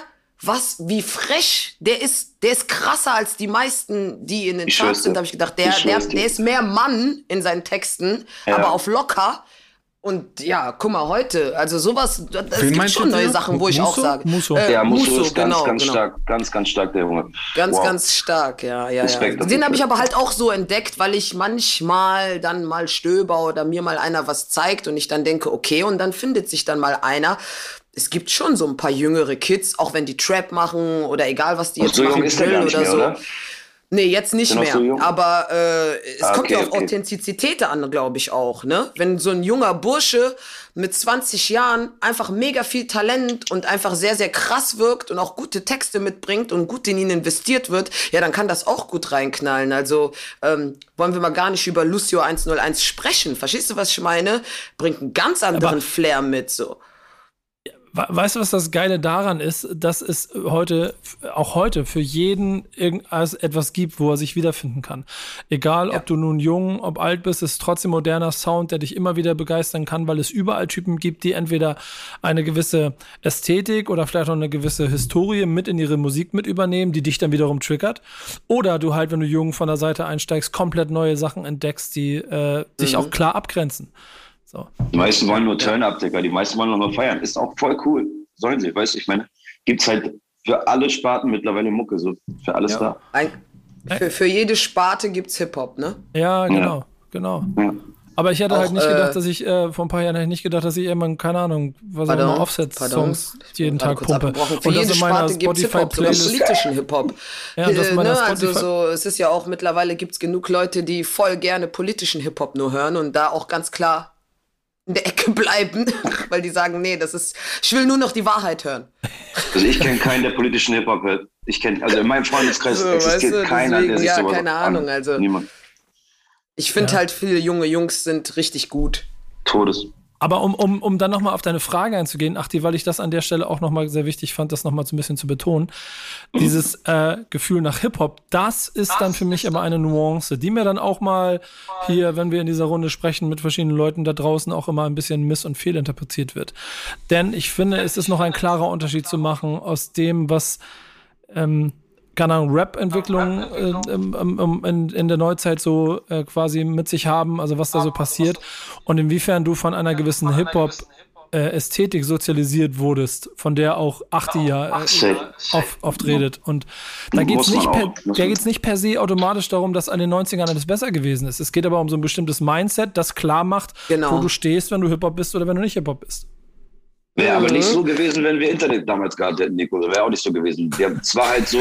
Was, wie frech, der ist, der ist krasser als die meisten, die in den ich Charts sind. Da habe ich gedacht, der, ich der, der ist mehr Mann in seinen Texten, ja. aber auf locker. Und ja, guck mal, heute, also sowas, es gibt schon neue Sachen, wo ich auch sage. Musso. Äh, ja, Musso ist ganz, genau, ganz genau. stark, ganz, ganz stark der Junge. Ganz, wow. ganz stark, ja, ja, Respekt, ja. Den habe ich aber halt auch so entdeckt, weil ich manchmal dann mal stöber oder mir mal einer was zeigt und ich dann denke, okay, und dann findet sich dann mal einer. Es gibt schon so ein paar jüngere Kids, auch wenn die Trap machen oder egal, was die jetzt so machen will oder mehr, so. Oder? Nee, jetzt nicht mehr, so aber äh, es ah, kommt okay, ja auf okay. Authentizität an, glaube ich auch, ne? Wenn so ein junger Bursche mit zwanzig Jahren einfach mega viel Talent und einfach sehr, sehr krass wirkt und auch gute Texte mitbringt und gut in ihn investiert wird, ja, dann kann das auch gut reinknallen. Also ähm, wollen wir mal gar nicht über Lucio eins null eins sprechen, verstehst du, was ich meine? Bringt einen ganz anderen aber Flair mit, so. Weißt du, was das Geile daran ist? Dass es heute, auch heute, für jeden etwas gibt, wo er sich wiederfinden kann. Egal, ja. ob du nun jung, ob alt bist, ist trotzdem moderner Sound, der dich immer wieder begeistern kann, weil es überall Typen gibt, die entweder eine gewisse Ästhetik oder vielleicht auch eine gewisse Historie mit in ihre Musik mit übernehmen, die dich dann wiederum triggert. Oder du halt, wenn du jung von der Seite einsteigst, komplett neue Sachen entdeckst, die äh, sich mhm. auch klar abgrenzen. So. Die meisten wollen nur Turn-Up, Digga. Die meisten wollen nur feiern. Ist auch voll cool. Sollen sie, weißt du, ich meine, gibt's halt für alle Sparten mittlerweile Mucke, so für alles ja. da. Ein, für, für jede Sparte gibt's Hip-Hop, ne? Ja, genau, ja. genau. Ja. Aber ich hätte auch, halt nicht gedacht, dass ich, äh, vor ein paar Jahren hätte ich nicht gedacht, dass ich irgendwann, keine Ahnung, was pardon, auch immer Offset-Songs jeden Tag pumpe. Für und jede das in meiner Spotify-Playlist. So politischen Hip-Hop. Ja, äh, ne, also so, es ist ja auch, mittlerweile gibt's genug Leute, die voll gerne politischen Hip-Hop nur hören und da auch ganz klar in der Ecke bleiben, weil die sagen, nee, das ist, ich will nur noch die Wahrheit hören. Also ich kenne keinen, der politischen Hip-Hop hört. Ich kenne, also in meinem Freundeskreis so, existiert weißt du, keiner, deswegen, der sich ja, sowas keine Ahnung, also niemand. Ich finde ja. halt, viele junge Jungs sind richtig gut. Todes. Aber um, um, um dann nochmal auf deine Frage einzugehen, Achti, weil ich das an der Stelle auch nochmal sehr wichtig fand, das nochmal so ein bisschen zu betonen, mhm. dieses äh, Gefühl nach Hip-Hop, das ist das dann für mich aber eine Nuance, die mir dann auch mal hier, wenn wir in dieser Runde sprechen, mit verschiedenen Leuten da draußen auch immer ein bisschen miss- und fehlinterpretiert wird. Denn ich finde, es ist noch ein klarer Unterschied zu machen aus dem, was ähm, keine Ahnung, Rap-Entwicklung äh, ähm, ähm, in, in der Neuzeit so äh, quasi mit sich haben, also was da so passiert und inwiefern du von einer gewissen Hip-Hop-Ästhetik äh, sozialisiert wurdest, von der auch Achti ja äh, oft, oft redet. Und da geht es nicht, nicht per se automatisch darum, dass an den neunzigern alles besser gewesen ist. Es geht aber um so ein bestimmtes Mindset, das klar macht, genau. wo du stehst, wenn du Hip-Hop bist oder wenn du nicht Hip-Hop bist. Wäre aber nicht so gewesen, wenn wir Internet damals gehabt hätten, Nico. Wäre auch nicht so gewesen. Wir haben zwar halt so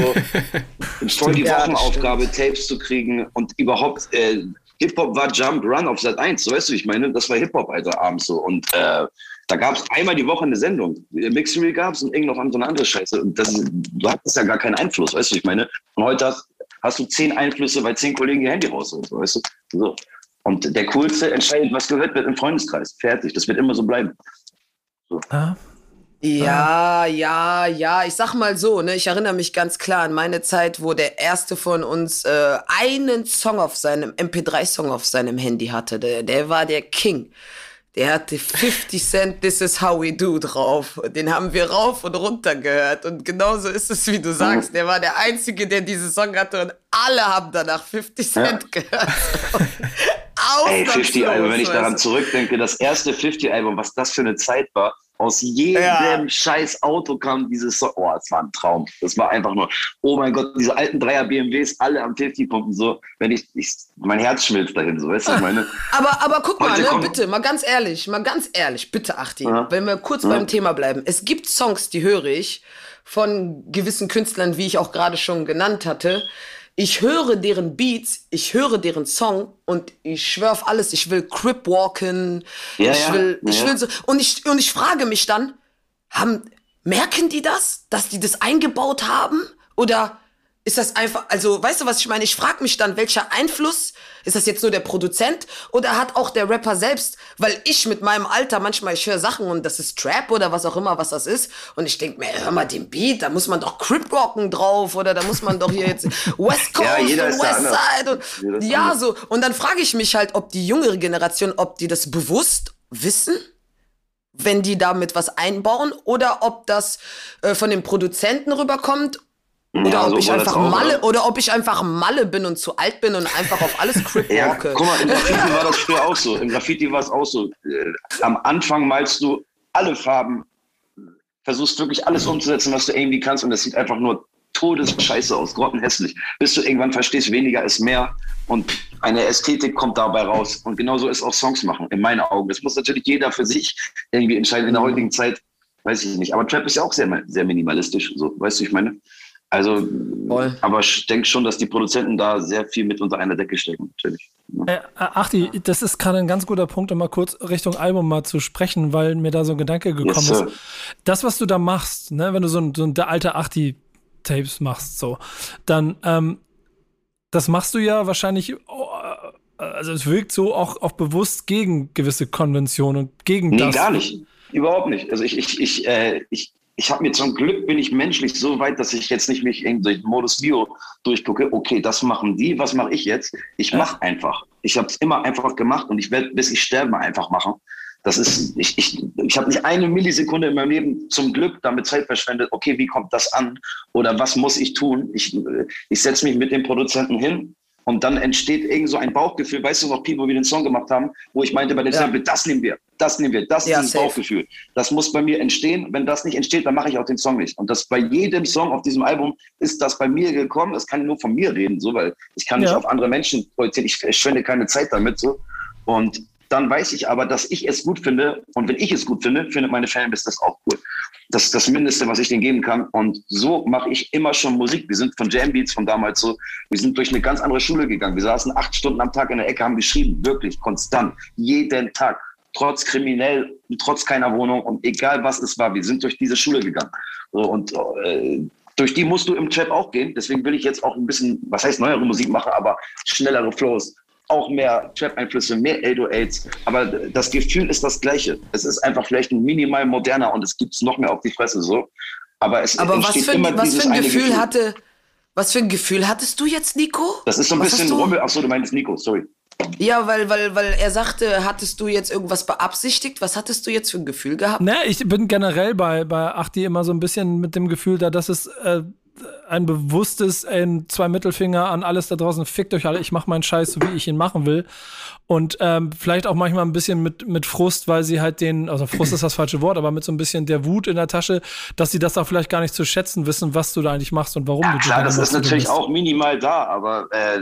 voll die ja, Wochenaufgabe, Tapes zu kriegen und überhaupt, äh, Hip-Hop war Jump Run auf Sat eins, so weißt du, ich meine, das war Hip-Hop, Alter, abends so. Und äh, da gab es einmal die Woche eine Sendung. Mixery gab es und irgend noch so eine andere Scheiße. Und das, du hattest ja gar keinen Einfluss, weißt du, ich meine. Und heute hast, hast du zehn Einflüsse, weil zehn Kollegen ihr Handy raus sind, weißt du. So. Und der Coolste entscheidet, was gehört wird im Freundeskreis. Fertig, das wird immer so bleiben. So. Ah. Ja, ah. ja, ja. Ich sag mal so, ne, ich erinnere mich ganz klar an meine Zeit, wo der erste von uns äh, einen Song auf seinem M P drei Song auf seinem Handy hatte. Der, der war der King. Der hatte fifty Cent, This Is How We Do drauf. Den haben wir rauf und runter gehört. Und genauso ist es, wie du sagst. Der war der Einzige, der diesen Song hatte und alle haben danach fifty Cent ja. gehört. Ey, fifty-Album, wenn ich daran zurückdenke, das erste fifty-Album, was das für eine Zeit war, aus jedem ja. scheiß Auto kam dieses Song. Oh, das war ein Traum. Das war einfach nur, oh mein Gott, diese alten Dreier B M Ws, alle am fifty pumpen, so, wenn ich, ich mein Herz schmilzt dahin, so, weißt du, ich meine. Aber, aber guck mal, ne, bitte, mal ganz ehrlich, mal ganz ehrlich, bitte, Achti, ja. wenn wir kurz ja. beim Thema bleiben. Es gibt Songs, die höre ich von gewissen Künstlern, wie ich auch gerade schon genannt hatte. Ich höre deren Beats, ich höre deren Song und ich schwör auf alles, ich will Crip walken, ja, ich will, ja. ich will so, und ich, und ich frage mich dann, haben, merken die das, dass die das eingebaut haben? Oder ist das einfach, also, weißt du, was ich meine? Ich frage mich dann, welcher Einfluss, ist das jetzt nur der Produzent oder hat auch der Rapper selbst, weil ich mit meinem Alter manchmal, ich höre Sachen und das ist Trap oder was auch immer, was das ist und ich denke mir, hör mal den Beat, da muss man doch Crip rocken drauf oder da muss man doch hier jetzt West Coast ja, jeder und West Side und ja, so. Und dann frage ich mich halt, ob die jüngere Generation, ob die das bewusst wissen, wenn die damit was einbauen oder ob das äh, von den Produzenten rüberkommt. Oder, ja, ob so ich einfach auch, Malle, oder? oder ob ich einfach Malle bin und zu alt bin und einfach auf alles Crip ja, walke. Guck mal, im Graffiti war das früher auch so. Im Graffiti war es auch so. Am Anfang malst du alle Farben, versuchst wirklich alles umzusetzen, was du irgendwie kannst und das sieht einfach nur todesscheiße aus, grottenhässlich. Bis du irgendwann verstehst, weniger ist mehr und eine Ästhetik kommt dabei raus. Und genauso ist auch Songs machen, in meinen Augen. Das muss natürlich jeder für sich irgendwie entscheiden in der heutigen Zeit. Weiß ich nicht. Aber Trap ist ja auch sehr, sehr minimalistisch. So, weißt du, ich meine... Also, Voll. aber ich denke schon, dass die Produzenten da sehr viel mit unter einer Decke stecken, natürlich. Äh, Achti, das ist gerade ein ganz guter Punkt, um mal kurz Richtung Album mal zu sprechen, weil mir da so ein Gedanke gekommen yes, ist. Das, was du da machst, ne, wenn du so ein, so ein der alte Achti-Tapes machst, so, dann, ähm, das machst du ja wahrscheinlich... Oh, also es wirkt so auch, auch bewusst gegen gewisse Konventionen und gegen nee, das. Nee, gar nicht. Überhaupt nicht. Also ich, ich, ich, äh, ich, ich habe mir zum Glück, bin ich menschlich so weit, dass ich jetzt nicht mich in den Modus Bio durchgucke. Okay, das machen die, was mache ich jetzt? Ich mache einfach. Ich habe es immer einfach gemacht und ich werde, bis ich sterbe, mal einfach machen. Das ist, ich, ich, ich habe nicht eine Millisekunde in meinem Leben zum Glück damit Zeit verschwendet, okay, wie kommt das an oder was muss ich tun? Ich, ich setze mich mit dem Produzenten hin und dann entsteht irgend so ein Bauchgefühl, weißt du noch, Pipo, wie wir den Song gemacht haben, wo ich meinte bei dem ja. Sample, das nehmen wir, das nehmen wir, das ja, ist das safe. Bauchgefühl. Das muss bei mir entstehen, wenn das nicht entsteht, dann mache ich auch den Song nicht. Und das bei jedem Song auf diesem Album ist das bei mir gekommen, das kann nur von mir reden, so, weil ich kann ja. nicht auf andere Menschen projizieren, ich verschwende keine Zeit damit, so. Und dann weiß ich aber, dass ich es gut finde. Und wenn ich es gut finde, findet meine Fanbase das auch cool. Das ist das Mindeste, was ich denen geben kann. Und so mache ich immer schon Musik. Wir sind von Jambeats, von damals so, wir sind durch eine ganz andere Schule gegangen. Wir saßen acht Stunden am Tag in der Ecke, haben geschrieben, wirklich konstant, jeden Tag, trotz kriminell, trotz keiner Wohnung und egal was es war, wir sind durch diese Schule gegangen. Und äh, durch die musst du im Trap auch gehen. Deswegen will ich jetzt auch ein bisschen, was heißt neuere Musik machen, aber schnellere Flows. Auch mehr Trap-Einflüsse, mehr acht null achts, aber das Gefühl ist das gleiche. Es ist einfach vielleicht ein minimal moderner und es gibt es noch mehr auf die Fresse so. Aber es aber entsteht was für, immer was dieses für ein eine Gefühl, Gefühl hatte. Was für ein Gefühl hattest du jetzt, Nico? Das ist so ein was bisschen Rummel. Achso, du meinst Nico, sorry. Ja, weil, weil, weil er sagte, hattest du jetzt irgendwas beabsichtigt? Was hattest du jetzt für ein Gefühl gehabt? Ne, ich bin generell bei, bei Achti immer so ein bisschen mit dem Gefühl da, dass es... Äh, ein bewusstes ein zwei Mittelfinger an alles da draußen, fickt euch alle, ich mache meinen Scheiß, so wie ich ihn machen will. Und ähm, vielleicht auch manchmal ein bisschen mit, mit Frust, weil sie halt den, also Frust ist das falsche Wort, aber mit so ein bisschen der Wut in der Tasche, dass sie das auch vielleicht gar nicht zu schätzen wissen, was du da eigentlich machst und warum ja, du klar, das machst, ist natürlich auch minimal da, aber äh,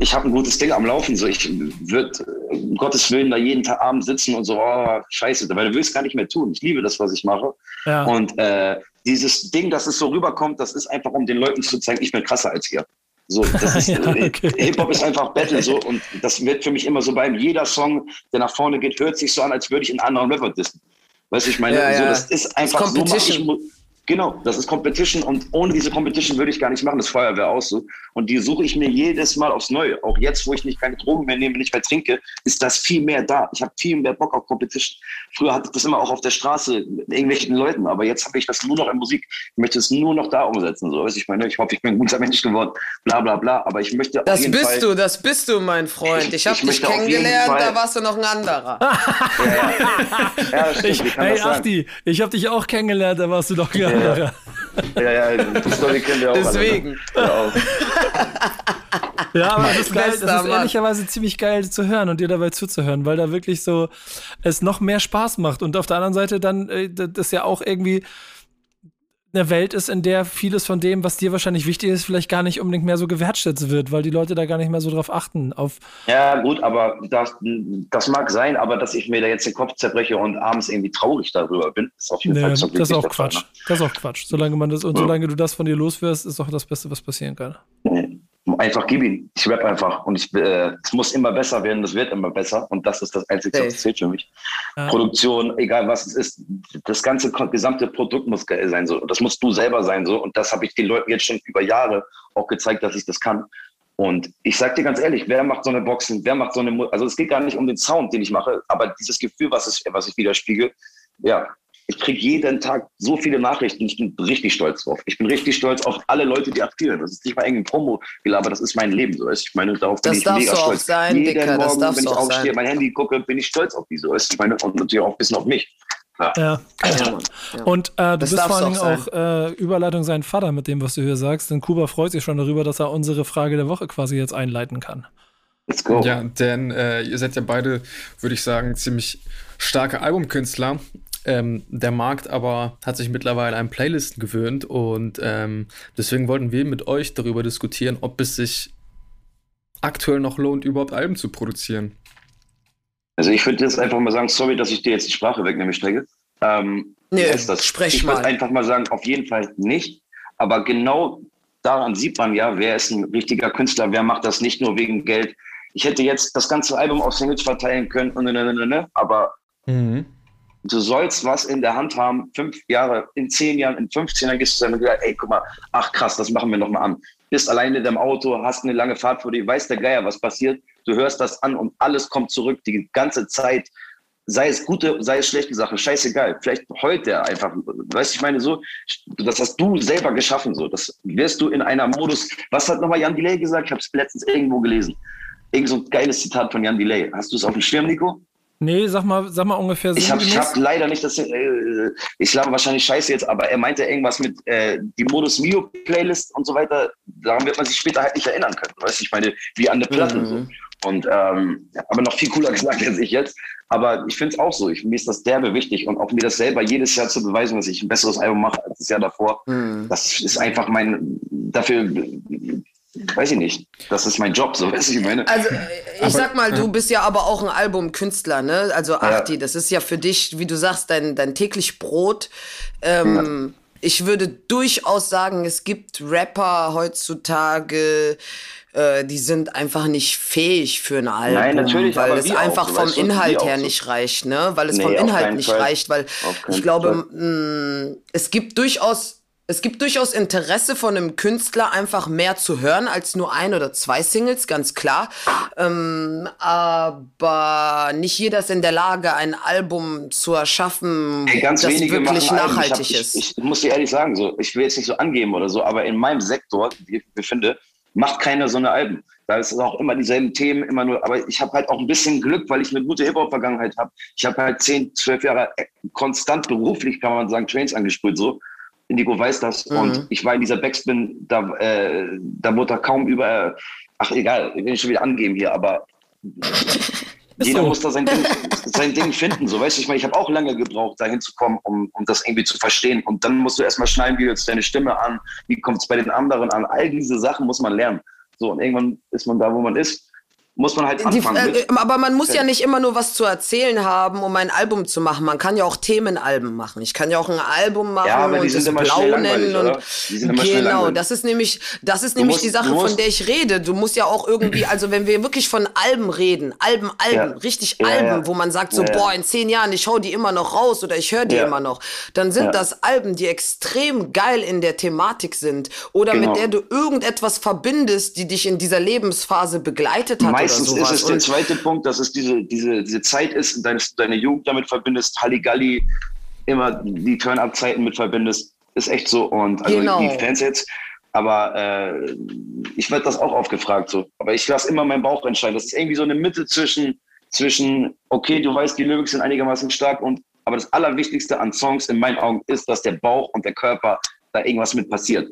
ich habe ein gutes Ding am Laufen, so ich würde um Gottes Willen da jeden Tag Abend sitzen und so, oh, scheiße, weil du willst gar nicht mehr tun. Ich liebe das, was ich mache. Ja. Und äh, dieses Ding, dass es so rüberkommt, das ist einfach, um den Leuten zu zeigen, ich bin krasser als ihr. So, das ist, ja, okay. Hip-Hop ist einfach Battle so und das wird für mich immer so bleiben. Jeder Song, der nach vorne geht, hört sich so an, als würde ich einen anderen Rapper dissen. Weißt du, ich meine, ja, so, ja. das ist einfach das Competition. So. Ich, genau, das ist Competition und ohne diese Competition würde ich gar nicht machen, das Feuerwehr aus so. Und die suche ich mir jedes Mal aufs Neue. Auch jetzt, wo ich nicht keine Drogen mehr nehme, nicht mehr trinke, ist das viel mehr da. Ich habe viel mehr Bock auf Competition. Früher hatte ich das immer auch auf der Straße mit irgendwelchen Leuten, aber jetzt habe ich das nur noch in Musik. Ich möchte es nur noch da umsetzen. So. Ich meine, ich hoffe, ich bin ein guter Mensch geworden, bla bla bla, aber ich möchte das auf jeden Fall... Das bist du, das bist du, mein Freund. Ich habe dich kennengelernt, da warst du noch ein anderer. ja, ja, stimmt, ich, hey Achti, ich habe dich auch kennengelernt, da warst du noch ein anderer. Ja, ja, ja, ja, die Story kennen wir auch. Deswegen. Alle, ne? ja, ja, aber das ist, geil, das ist ehrlicherweise ziemlich geil zu hören und dir dabei zuzuhören, weil da wirklich so es noch mehr Spaß macht. Und auf der anderen Seite dann, das ja auch irgendwie eine Welt ist, in der vieles von dem, was dir wahrscheinlich wichtig ist, vielleicht gar nicht unbedingt mehr so gewertschätzt wird, weil die Leute da gar nicht mehr so drauf achten. Auf ja, gut, aber das, das mag sein, aber dass ich mir da jetzt den Kopf zerbreche und abends irgendwie traurig darüber bin, ist auf jeden nee, Fall so das ist auch Quatsch. Fall, ne? Das ist auch Quatsch. Solange man das, und ja. solange du das von dir loswirst, ist auch das Beste, was passieren kann. Nee. Einfach gib ihn. Ich rappe einfach. Und ich, äh, es muss immer besser werden, das wird immer besser. Und das ist das Einzige, was zählt für mich. Ja. Produktion, egal was es ist, das ganze gesamte Produkt muss geil sein. So. Das musst du selber sein. So. Und das habe ich den Leuten jetzt schon über Jahre auch gezeigt, dass ich das kann. Und ich sage dir ganz ehrlich, wer macht so eine Boxen, wer macht so eine... Mu- also es geht gar nicht um den Sound, den ich mache, aber dieses Gefühl, was, es, was ich widerspiegel, ja... Ich kriege jeden Tag so viele Nachrichten. Ich bin richtig stolz drauf. Ich bin richtig stolz auf alle Leute, die aktivieren. Das ist nicht mal irgendein Promo-Gelaber, das ist mein Leben. So. Ich meine, darauf bin das ich mega stolz. Sein, jeden Dicker, Morgen, das wenn ich aufstehe, sein. Mein Handy gucke, bin ich stolz auf die. So. Ich meine, und natürlich auch ein bisschen auf mich. Ja. Ja. Ja. Und äh, du das bist vor allem auch, auch äh, Überleitung sein Vater mit dem, was du hier sagst. Denn Kuba freut sich schon darüber, dass er unsere Frage der Woche quasi jetzt einleiten kann. Let's go. Ja, denn äh, ihr seid ja beide, würde ich sagen, ziemlich starke Albumkünstler. Ähm, der Markt aber hat sich mittlerweile an Playlisten gewöhnt und ähm, deswegen wollten wir mit euch darüber diskutieren, ob es sich aktuell noch lohnt, überhaupt Alben zu produzieren. Also ich würde jetzt einfach mal sagen, sorry, dass ich dir jetzt die Sprache wegnehme, Strecke. Ähm, nee, ist das. Sprech ich mal. Ich würde einfach mal sagen, auf jeden Fall nicht, aber genau daran sieht man ja, wer ist ein richtiger Künstler, wer macht das nicht nur wegen Geld. Ich hätte jetzt das ganze Album auf Singles verteilen können, und ne, ne, ne, ne, aber mhm. Du sollst was in der Hand haben, fünf Jahre, in zehn Jahren, in fünfzehn Jahren gehst du zusammen und sagst, ey, guck mal, ach krass, das machen wir nochmal an. Bist alleine in deinem Auto, hast eine lange Fahrt vor dir, weiß der Geier, was passiert. Du hörst das an und alles kommt zurück. Die ganze Zeit sei es gute, sei es schlechte Sache, scheißegal. Vielleicht heult der einfach. Weißt du, ich meine so, das hast du selber geschaffen. So. Das wirst du in einer Modus, was hat nochmal Jan Delay gesagt? Ich habe es letztens irgendwo gelesen. Irgend so ein geiles Zitat von Jan Delay. Hast du es auf dem Schirm, Nico? Nee, sag mal, sag mal ungefähr so. Ich habe hab leider nicht das, äh, ich laber wahrscheinlich scheiße jetzt, aber er meinte irgendwas mit äh, die Modus Mio Playlist und so weiter. Daran wird man sich später halt nicht erinnern können. Weißt du, ich meine, wie an der Platte. Mhm. So. Und, ähm, aber noch viel cooler gesagt als ich jetzt. Aber ich finde es auch so. Ich, mir ist das derbe wichtig. Und auch mir das selber jedes Jahr zu beweisen, dass ich ein besseres Album mache als das Jahr davor. Mhm. Das ist einfach mein, dafür, weiß ich nicht. Das ist mein Job, so weiß ich meine. Also, ich aber, sag mal, du bist ja aber auch ein Albumkünstler, ne? Also, Achti, ja. Das ist ja für dich, wie du sagst, dein, dein täglich Brot. Ähm, ja. Ich würde durchaus sagen, es gibt Rapper heutzutage, die sind einfach nicht fähig für ein Album. Nein, natürlich, weil es einfach vom Inhalt her nicht reicht, ne? Weil es vom Inhalt nicht reicht, weil ich glaube, mh, es gibt durchaus es gibt durchaus Interesse von einem Künstler, einfach mehr zu hören als nur ein oder zwei Singles, ganz klar. Ähm, aber nicht jeder ist in der Lage, ein Album zu erschaffen, hey, das wirklich nachhaltig ich hab, ist. Ich, ich muss dir ehrlich sagen, so, ich will jetzt nicht so angeben oder so, aber in meinem Sektor, wie ich befinde, macht keiner so eine Alben. Da ist es auch immer dieselben Themen, immer nur. Aber ich habe halt auch ein bisschen Glück, weil ich eine gute Hip-Hop-Vergangenheit habe. Ich habe halt zehn, zwölf Jahre konstant beruflich, kann man sagen, Trains angespielt, so. Indigo weiß das. Mhm. Und ich war in dieser Backspin, da, äh, da wurde da kaum über. Ach, egal, ich will schon wieder angeben hier, aber. Jeder so. Muss da sein Ding, sein Ding finden, so, weißt du, ich meine, ich habe auch lange gebraucht, da hinzukommen, um, um das irgendwie zu verstehen. Und dann musst du erstmal schneiden, wie hört es deine Stimme an, wie kommt es bei den anderen an, all diese Sachen muss man lernen. So, und irgendwann ist man da, wo man ist, muss man halt anfangen. Die, äh, aber man muss ja nicht immer nur was zu erzählen haben, um ein Album zu machen. Man kann ja auch Themenalben machen. Ich kann ja auch ein Album machen, ja, und es blau nennen. Und die sind immer genau, das ist nämlich, das ist nämlich musst, die Sache, musst, von der ich rede. Du musst ja auch irgendwie, also wenn wir wirklich von Alben reden, Alben, Alben, ja. richtig ja, Alben, ja. wo man sagt so, ja, ja. boah, in zehn Jahren, ich hau die immer noch raus oder ich höre die ja. immer noch, dann sind ja. das Alben, die extrem geil in der Thematik sind oder genau. mit der du irgendetwas verbindest, die dich in dieser Lebensphase begleitet hat. Mein Meistens ist es der zweite Punkt, dass es diese, diese, diese Zeit ist, deine, deine Jugend damit verbindest, Halligalli, immer die Turn-Up-Zeiten mit verbindest, ist echt so. Und also genau. die Fans jetzt, aber äh, ich werde das auch oft gefragt, so. Aber ich lasse immer meinen Bauch entscheiden. Das ist irgendwie so eine Mitte zwischen, zwischen okay, du weißt, die Lyrics sind einigermaßen stark, und aber das Allerwichtigste an Songs in meinen Augen ist, dass der Bauch und der Körper da irgendwas mit passiert.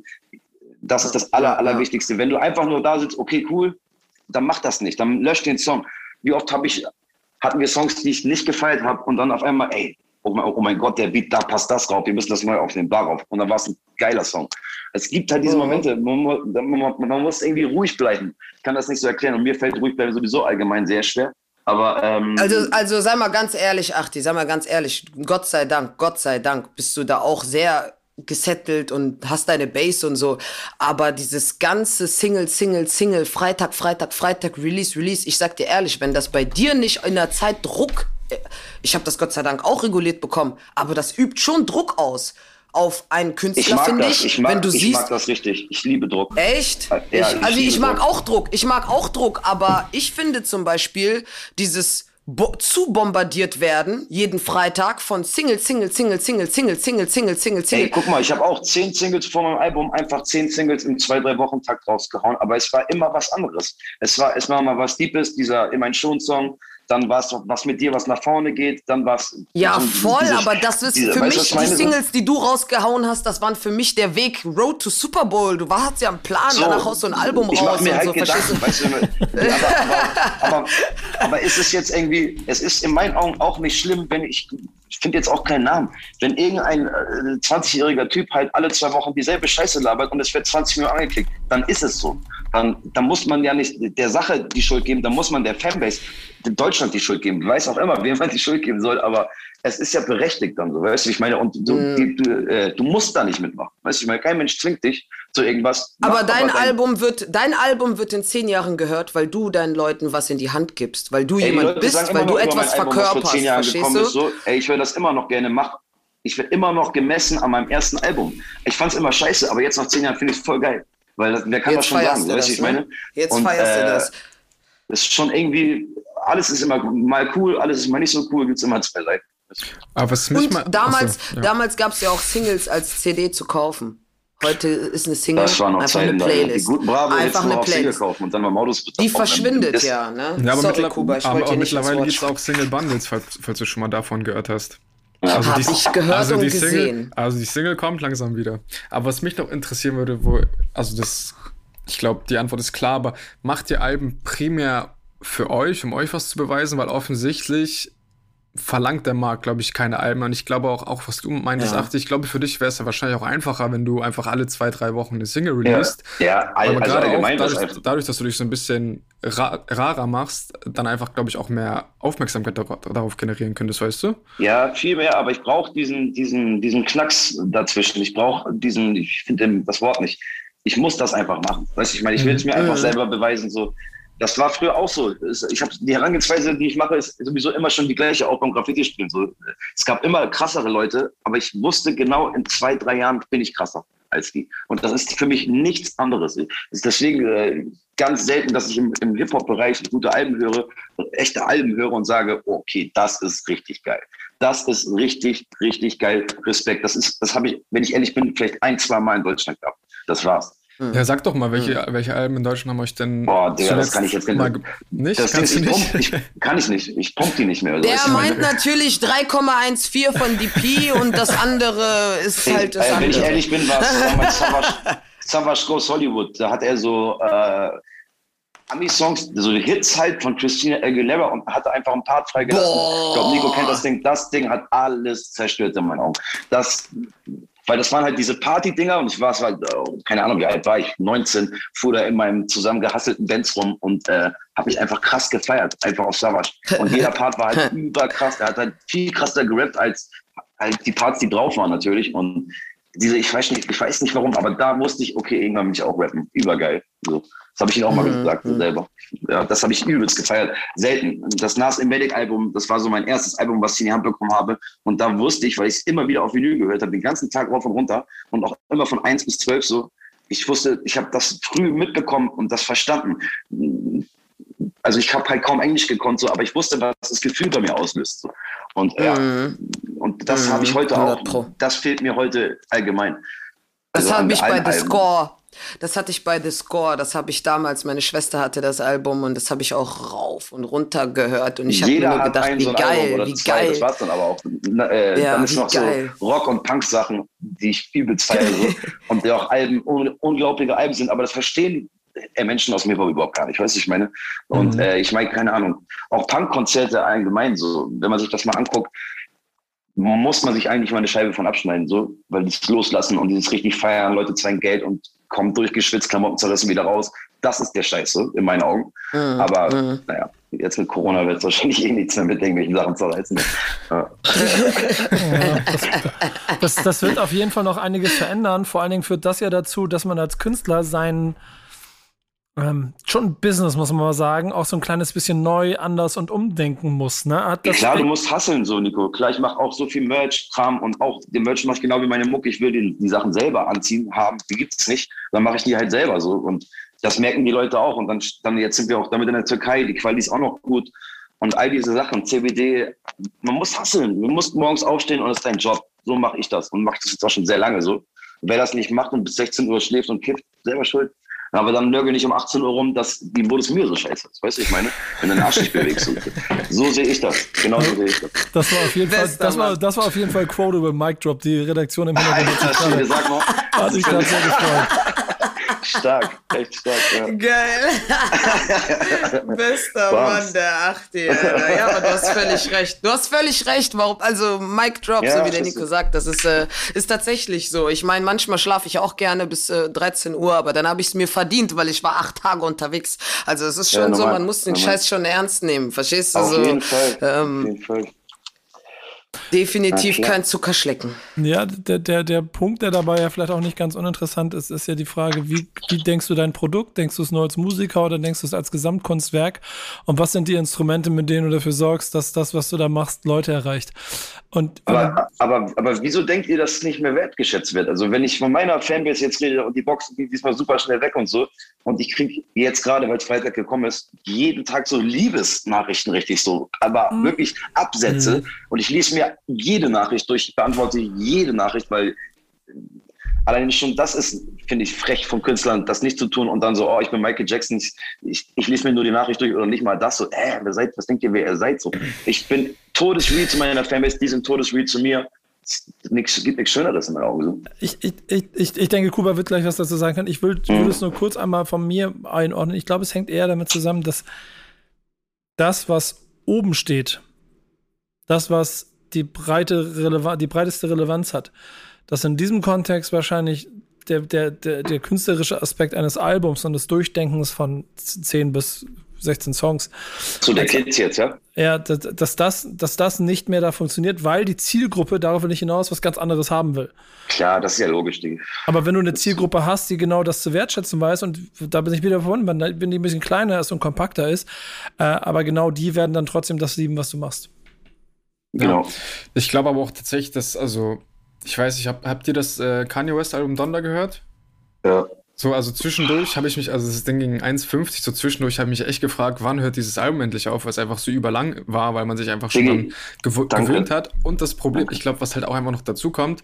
Das ist das Aller, Allerwichtigste. Wenn du einfach nur da sitzt, okay, cool, dann mach das nicht, dann lösch den Song. Wie oft hab ich, hatten wir Songs, die ich nicht gefeiert habe, und dann auf einmal, ey, oh mein, oh mein Gott, der Beat, da passt das drauf, wir müssen das neu aufnehmen, darauf. Und dann war es ein geiler Song. Es gibt halt diese Momente, man, man, man muss irgendwie ruhig bleiben. Ich kann das nicht so erklären, und mir fällt ruhig bleiben sowieso allgemein sehr schwer. Aber, ähm, also, also sei mal ganz ehrlich, Achti, sei mal ganz ehrlich, Gott sei Dank, Gott sei Dank bist du da auch sehr gesettelt und hast deine Bass und so, aber dieses ganze Single, Single, Single, Freitag, Freitag, Freitag, Release, Release, ich sag dir ehrlich, wenn das bei dir nicht in der Zeit Druck, ich habe das Gott sei Dank auch reguliert bekommen, aber das übt schon Druck aus auf einen Künstler, finde ich. Ich mag das, ich mag, wenn du ich siehst, mag das richtig, ich liebe Druck. Echt? Ja, ich, ich also ich mag Druck. auch Druck, ich mag auch Druck, aber ich finde zum Beispiel dieses Bo- zu bombardiert werden, jeden Freitag von Single, Single, Single, Single, Single, Single, Single, Single, Single. Ey, guck mal, ich habe auch zehn Singles von meinem Album, einfach zehn Singles im zwei, drei Wochen-Takt rausgehauen, aber es war immer was anderes. Es war erstmal mal was Deepes, dieser In mein Schon-Song, dann war es was mit dir, was nach vorne geht, dann war es... Ja, so voll, diese, aber das ist diese, für mich, die Singles, sind? die du rausgehauen hast, das waren für mich der Weg Road to Super Bowl. Du warst ja einen Plan, so, danach haust du ein Album ich raus. Ich mach mir halt so, Gedanken, weißt du, aber, aber, aber, aber ist es jetzt irgendwie, es ist in meinen Augen auch nicht schlimm, wenn ich, ich finde jetzt auch keinen Namen, wenn irgendein äh, zwanzigjähriger Typ halt alle zwei Wochen dieselbe Scheiße labert und es wird zwanzig Minuten angeklickt, dann ist es so. Dann, dann muss man ja nicht der Sache die Schuld geben, dann muss man der Fanbase in Deutschland die Schuld geben. Ich weiß auch immer, wem man die Schuld geben soll, aber es ist ja berechtigt dann so, weißt du, ich meine, und du, mm. die, du, äh, du musst da nicht mitmachen, weißt du, ich meine, kein Mensch zwingt dich zu irgendwas. Aber, dein, aber dein, Album wird, dein Album wird in zehn Jahren gehört, weil du deinen Leuten was in die Hand gibst, weil du ey, jemand Leute bist, weil du etwas Album, verkörperst, verstehst du? Ist, so, ey, ich will das immer noch gerne machen. Ich werde immer noch gemessen an meinem ersten Album. Ich fand's immer scheiße, aber jetzt nach zehn Jahren finde ich es voll geil. Weil das, wer kann das schon sagen, weißt du, ich meine? Jetzt und, feierst äh, du das. Ist schon irgendwie alles ist immer mal cool, alles ist mal nicht so cool, gibt es immer zwei Seiten. Aber es mich Und mal, damals, so, damals ja. gab es ja auch Singles als C D zu kaufen. Heute ist eine Single einfach Zeiten, eine Playlist. Die guten Bravo einfach eine Playlist. Kaufen und dann beim Autos die verschwindet das, ja, ne? Ja, aber, Sorry, Kuba, ich aber, aber mittlerweile gibt es auch Single Bundles, falls, falls du schon mal davon gehört hast. Ja, also habe ich gehört also und Single, gesehen. Also die Single kommt langsam wieder. Aber was mich noch interessieren würde, wo, also das, ich glaube, die Antwort ist klar, aber macht ihr Alben primär für euch, um euch was zu beweisen? Weil offensichtlich verlangt der Markt, glaube ich, keine Alben. Und ich glaube auch, auch was du meintest, ja. Achti, ich glaube, für dich wäre es ja wahrscheinlich auch einfacher, wenn du einfach alle zwei, drei Wochen eine Single released. Ja, ja all, aber also allgemein. Dadurch, also dadurch, dass du dich so ein bisschen ra- rarer machst, dann einfach, glaube ich, auch mehr Aufmerksamkeit dar- darauf generieren könntest, weißt du? Ja, viel mehr, aber ich brauche diesen, diesen, diesen Knacks dazwischen. Ich brauche diesen, ich finde das Wort nicht. Ich muss das einfach machen. Weißt du, ich meine, ich will es mir einfach selber beweisen, so. Das war früher auch so. Ich habe die Herangehensweise, die ich mache, ist sowieso immer schon die gleiche, auch beim Graffiti-Spielen. So, es gab immer krassere Leute, aber ich wusste genau, in zwei, drei Jahren bin ich krasser als die. Und das ist für mich nichts anderes. Es ist deswegen äh, ganz selten, dass ich im, im Hip-Hop-Bereich gute Alben höre, echte Alben höre und sage, okay, das ist richtig geil. Das ist richtig, richtig geil. Respekt. Das ist, das habe ich, wenn ich ehrlich bin, vielleicht ein, zwei Mal in Deutschland gehabt. Das war's. Ja, sag doch mal, welche, welche Alben in Deutschland haben euch denn... Boah, Digga, das kann ich jetzt mal ge- nicht. Das kannst du nicht? Ich, kann ich nicht. Ich pump die nicht mehr. Also, der meint meine... natürlich drei Komma vierzehn von D P und das andere ist halt das äh, andere. Wenn ich ehrlich bin, war es damals Savage Goes Hollywood. Da hat er so äh, Ami-Songs, so Hits halt von Christina Aguilera und hatte einfach ein Part freigelassen. Boah. Ich glaube, Nico kennt das Ding. Das Ding hat alles zerstört in meinen Augen. Das... Weil das waren halt diese Party-Dinger und ich war, es war, keine Ahnung, wie alt war ich, neunzehn, fuhr da in meinem zusammengehasselten Benz rum und äh, habe mich einfach krass gefeiert, einfach auf Savage. Und jeder Part war halt überkrass, er hat halt viel krasser gerappt als halt die Parts, die drauf waren natürlich. Und diese, ich weiß nicht, ich weiß nicht warum, aber da wusste ich, okay, irgendwann will ich auch rappen, übergeil. So. Das habe ich ihnen auch mal gesagt, mhm. selber. Ja, das habe ich übelst gefeiert. Selten. Das Nas Ilmatic-Album, das war so mein erstes Album, was ich in die Hand bekommen habe. Und da wusste ich, weil ich es immer wieder auf Vinyl gehört habe, den ganzen Tag rauf und runter und auch immer von eins bis zwölf so. Ich wusste, ich habe das früh mitbekommen und das verstanden. Also ich habe halt kaum Englisch gekonnt, so, aber ich wusste, was das Gefühl bei mir auslöst. So. Und, mhm. ja, und das mhm. habe ich heute auch. Pro. Das fehlt mir heute allgemein. Das also habe ich bei The Score. Das hatte ich bei The Score, das habe ich damals, meine Schwester hatte das Album und das habe ich auch rauf und runter gehört und ich habe mir nur gedacht, wie so geil, wie zwei, geil. Das war es dann aber auch. Äh, ja, dann ist noch geil. So Rock- und Punk-Sachen, die ich viel bezweifle so. Und die auch Alben, un- unglaubliche Alben sind, aber das verstehen Menschen aus mir überhaupt gar nicht, weißt du, ich meine. Und mhm. äh, ich meine, keine Ahnung, auch Punk-Konzerte allgemein, so, wenn man sich das mal anguckt, muss man sich eigentlich mal eine Scheibe von abschneiden, so, weil die es loslassen und dieses richtig feiern, Leute zeigen Geld und kommt durchgeschwitzt, Klamotten zerrissen, wieder raus. Das ist der Scheiß, so, in meinen Augen. Mhm. Aber mhm. naja, jetzt mit Corona wird es wahrscheinlich eh nichts mehr mit irgendwelchen Sachen zerreißen. Ja. das, das wird auf jeden Fall noch einiges verändern. Vor allen Dingen führt das ja dazu, dass man als Künstler sein ähm, schon Business, muss man mal sagen, auch so ein kleines bisschen neu, anders und umdenken muss. Ne? Hat das Klar, Sp- du musst hustlen, so, Nico. Klar, ich mache auch so viel Merch-Kram und auch den Merch mache ich genau wie meine Mucke. Ich will die, die Sachen selber anziehen, haben. Die gibt es nicht. Dann mache ich die halt selber so. Und das merken die Leute auch. Und dann, dann jetzt sind wir auch damit in der Türkei. Die Quali ist auch noch gut. Und all diese Sachen, C B D, man muss hustlen. Du musst morgens aufstehen und das ist dein Job. So mache ich das. Und mache das jetzt auch schon sehr lange so. Wer das nicht macht und bis sechzehn Uhr schläft und kifft, selber schuld. Aber dann nörgel nicht um achtzehn Uhr rum, dass die Bundesmühe so scheiße ist. Weißt du, ich meine? Wenn du den Arsch nicht bewegst. So sehe ich das. Genau so sehe ich das. Das war auf jeden Fall, das war, das war auf jeden Fall Quote über Mic Drop. Die Redaktion im Hintergrund hat sich gerade hat sich gerade sehr gefreut. Stark, echt stark. Ja. Geil. Bester Bams. Mann der acht. Ja, aber du hast völlig recht. Du hast völlig recht. Warum? Also Mic Drop, ja, so wie der Nico sagt, das ist, äh, ist tatsächlich so. Ich meine, manchmal schlafe ich auch gerne bis äh, dreizehn Uhr, aber dann habe ich es mir verdient, weil ich war acht Tage unterwegs. Also es ist schon ja, normal, so, man muss den normal. Scheiß schon ernst nehmen. Verstehst du? Auf so, jeden Fall. Ähm, Auf jeden Fall. Definitiv ja, kein Zuckerschlecken. Ja, der, der, der Punkt, der dabei ja vielleicht auch nicht ganz uninteressant ist, ist ja die Frage, wie, wie denkst du dein Produkt? Denkst du es nur als Musiker oder denkst du es als Gesamtkunstwerk? Und was sind die Instrumente, mit denen du dafür sorgst, dass das, was du da machst, Leute erreicht? Und, aber, aber, aber wieso denkt ihr, dass es nicht mehr wertgeschätzt wird? Also wenn ich von meiner Fanbase jetzt rede und die Boxen ging diesmal super schnell weg und so und ich kriege jetzt gerade, weil es Freitag gekommen ist, jeden Tag so Liebesnachrichten richtig so, aber mhm. wirklich Absätze mhm. und ich lese mir jede Nachricht durch, ich beantworte jede Nachricht, weil allein schon das ist, finde ich, frech von Künstlern, das nicht zu tun und dann so, oh, ich bin Michael Jackson, ich, ich, ich lese mir nur die Nachricht durch oder nicht mal das, so, äh, wer seid, was denkt ihr, wer ihr seid, so. Ich bin todesreal zu meiner Fanbase, die sind todesreal zu mir. Nix, gibt nichts Schöneres in meinen Augen. Ich, ich, ich, ich denke, Kuba wird gleich was dazu sagen können. Ich würde mhm. es nur kurz einmal von mir einordnen. Ich glaube, es hängt eher damit zusammen, dass das, was oben steht, das, was die, breite Relevan- die breiteste Relevanz hat, dass in diesem Kontext wahrscheinlich der, der, der, der künstlerische Aspekt eines Albums und des Durchdenkens von zehn bis sechzehn Songs. So, der Kids jetzt, ja? Ja, dass, dass, das, dass das nicht mehr da funktioniert, weil die Zielgruppe, darauf will ich hinaus, was ganz anderes haben will. Klar, das ist ja logisch, Ding. Aber wenn du eine Zielgruppe hast, die genau das zu wertschätzen weiß, und da bin ich wieder verbunden, wenn die ein bisschen kleiner ist und kompakter ist, äh, aber genau die werden dann trotzdem das lieben, was du machst. Genau. Ja. Ich glaube aber auch tatsächlich, dass, also, ich weiß nicht, hab, habt ihr das äh, Kanye West Album Donda gehört? Ja. So, also zwischendurch habe ich mich, also das Ding ging eins fünfzig, so zwischendurch habe ich mich echt gefragt, wann hört dieses Album endlich auf, weil es einfach so überlang war, weil man sich einfach schon mhm. gew- gewöhnt hat. Und das Problem, ich glaube, was halt auch einfach noch dazu kommt,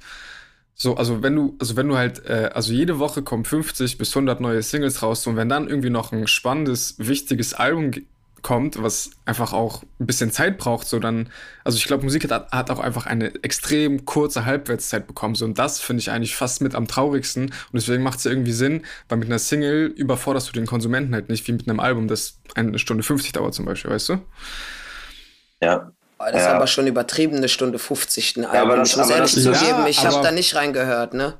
so, also wenn du, also wenn du halt, äh, also jede Woche kommen fünfzig bis hundert neue Singles raus und wenn dann irgendwie noch ein spannendes, wichtiges Album g- kommt, was einfach auch ein bisschen Zeit braucht, so dann, also ich glaube, Musik hat, hat auch einfach eine extrem kurze Halbwertszeit bekommen, so und das finde ich eigentlich fast mit am traurigsten und deswegen macht es ja irgendwie Sinn, weil mit einer Single überforderst du den Konsumenten halt nicht, wie mit einem Album, das eine Stunde fünfzig dauert zum Beispiel, weißt du? Ja. Das ist ja. aber schon übertrieben, eine Stunde fünfzig. Ein Album. Ja, das, ich muss ehrlich das, zugeben, ja, ich habe da nicht reingehört. Ne?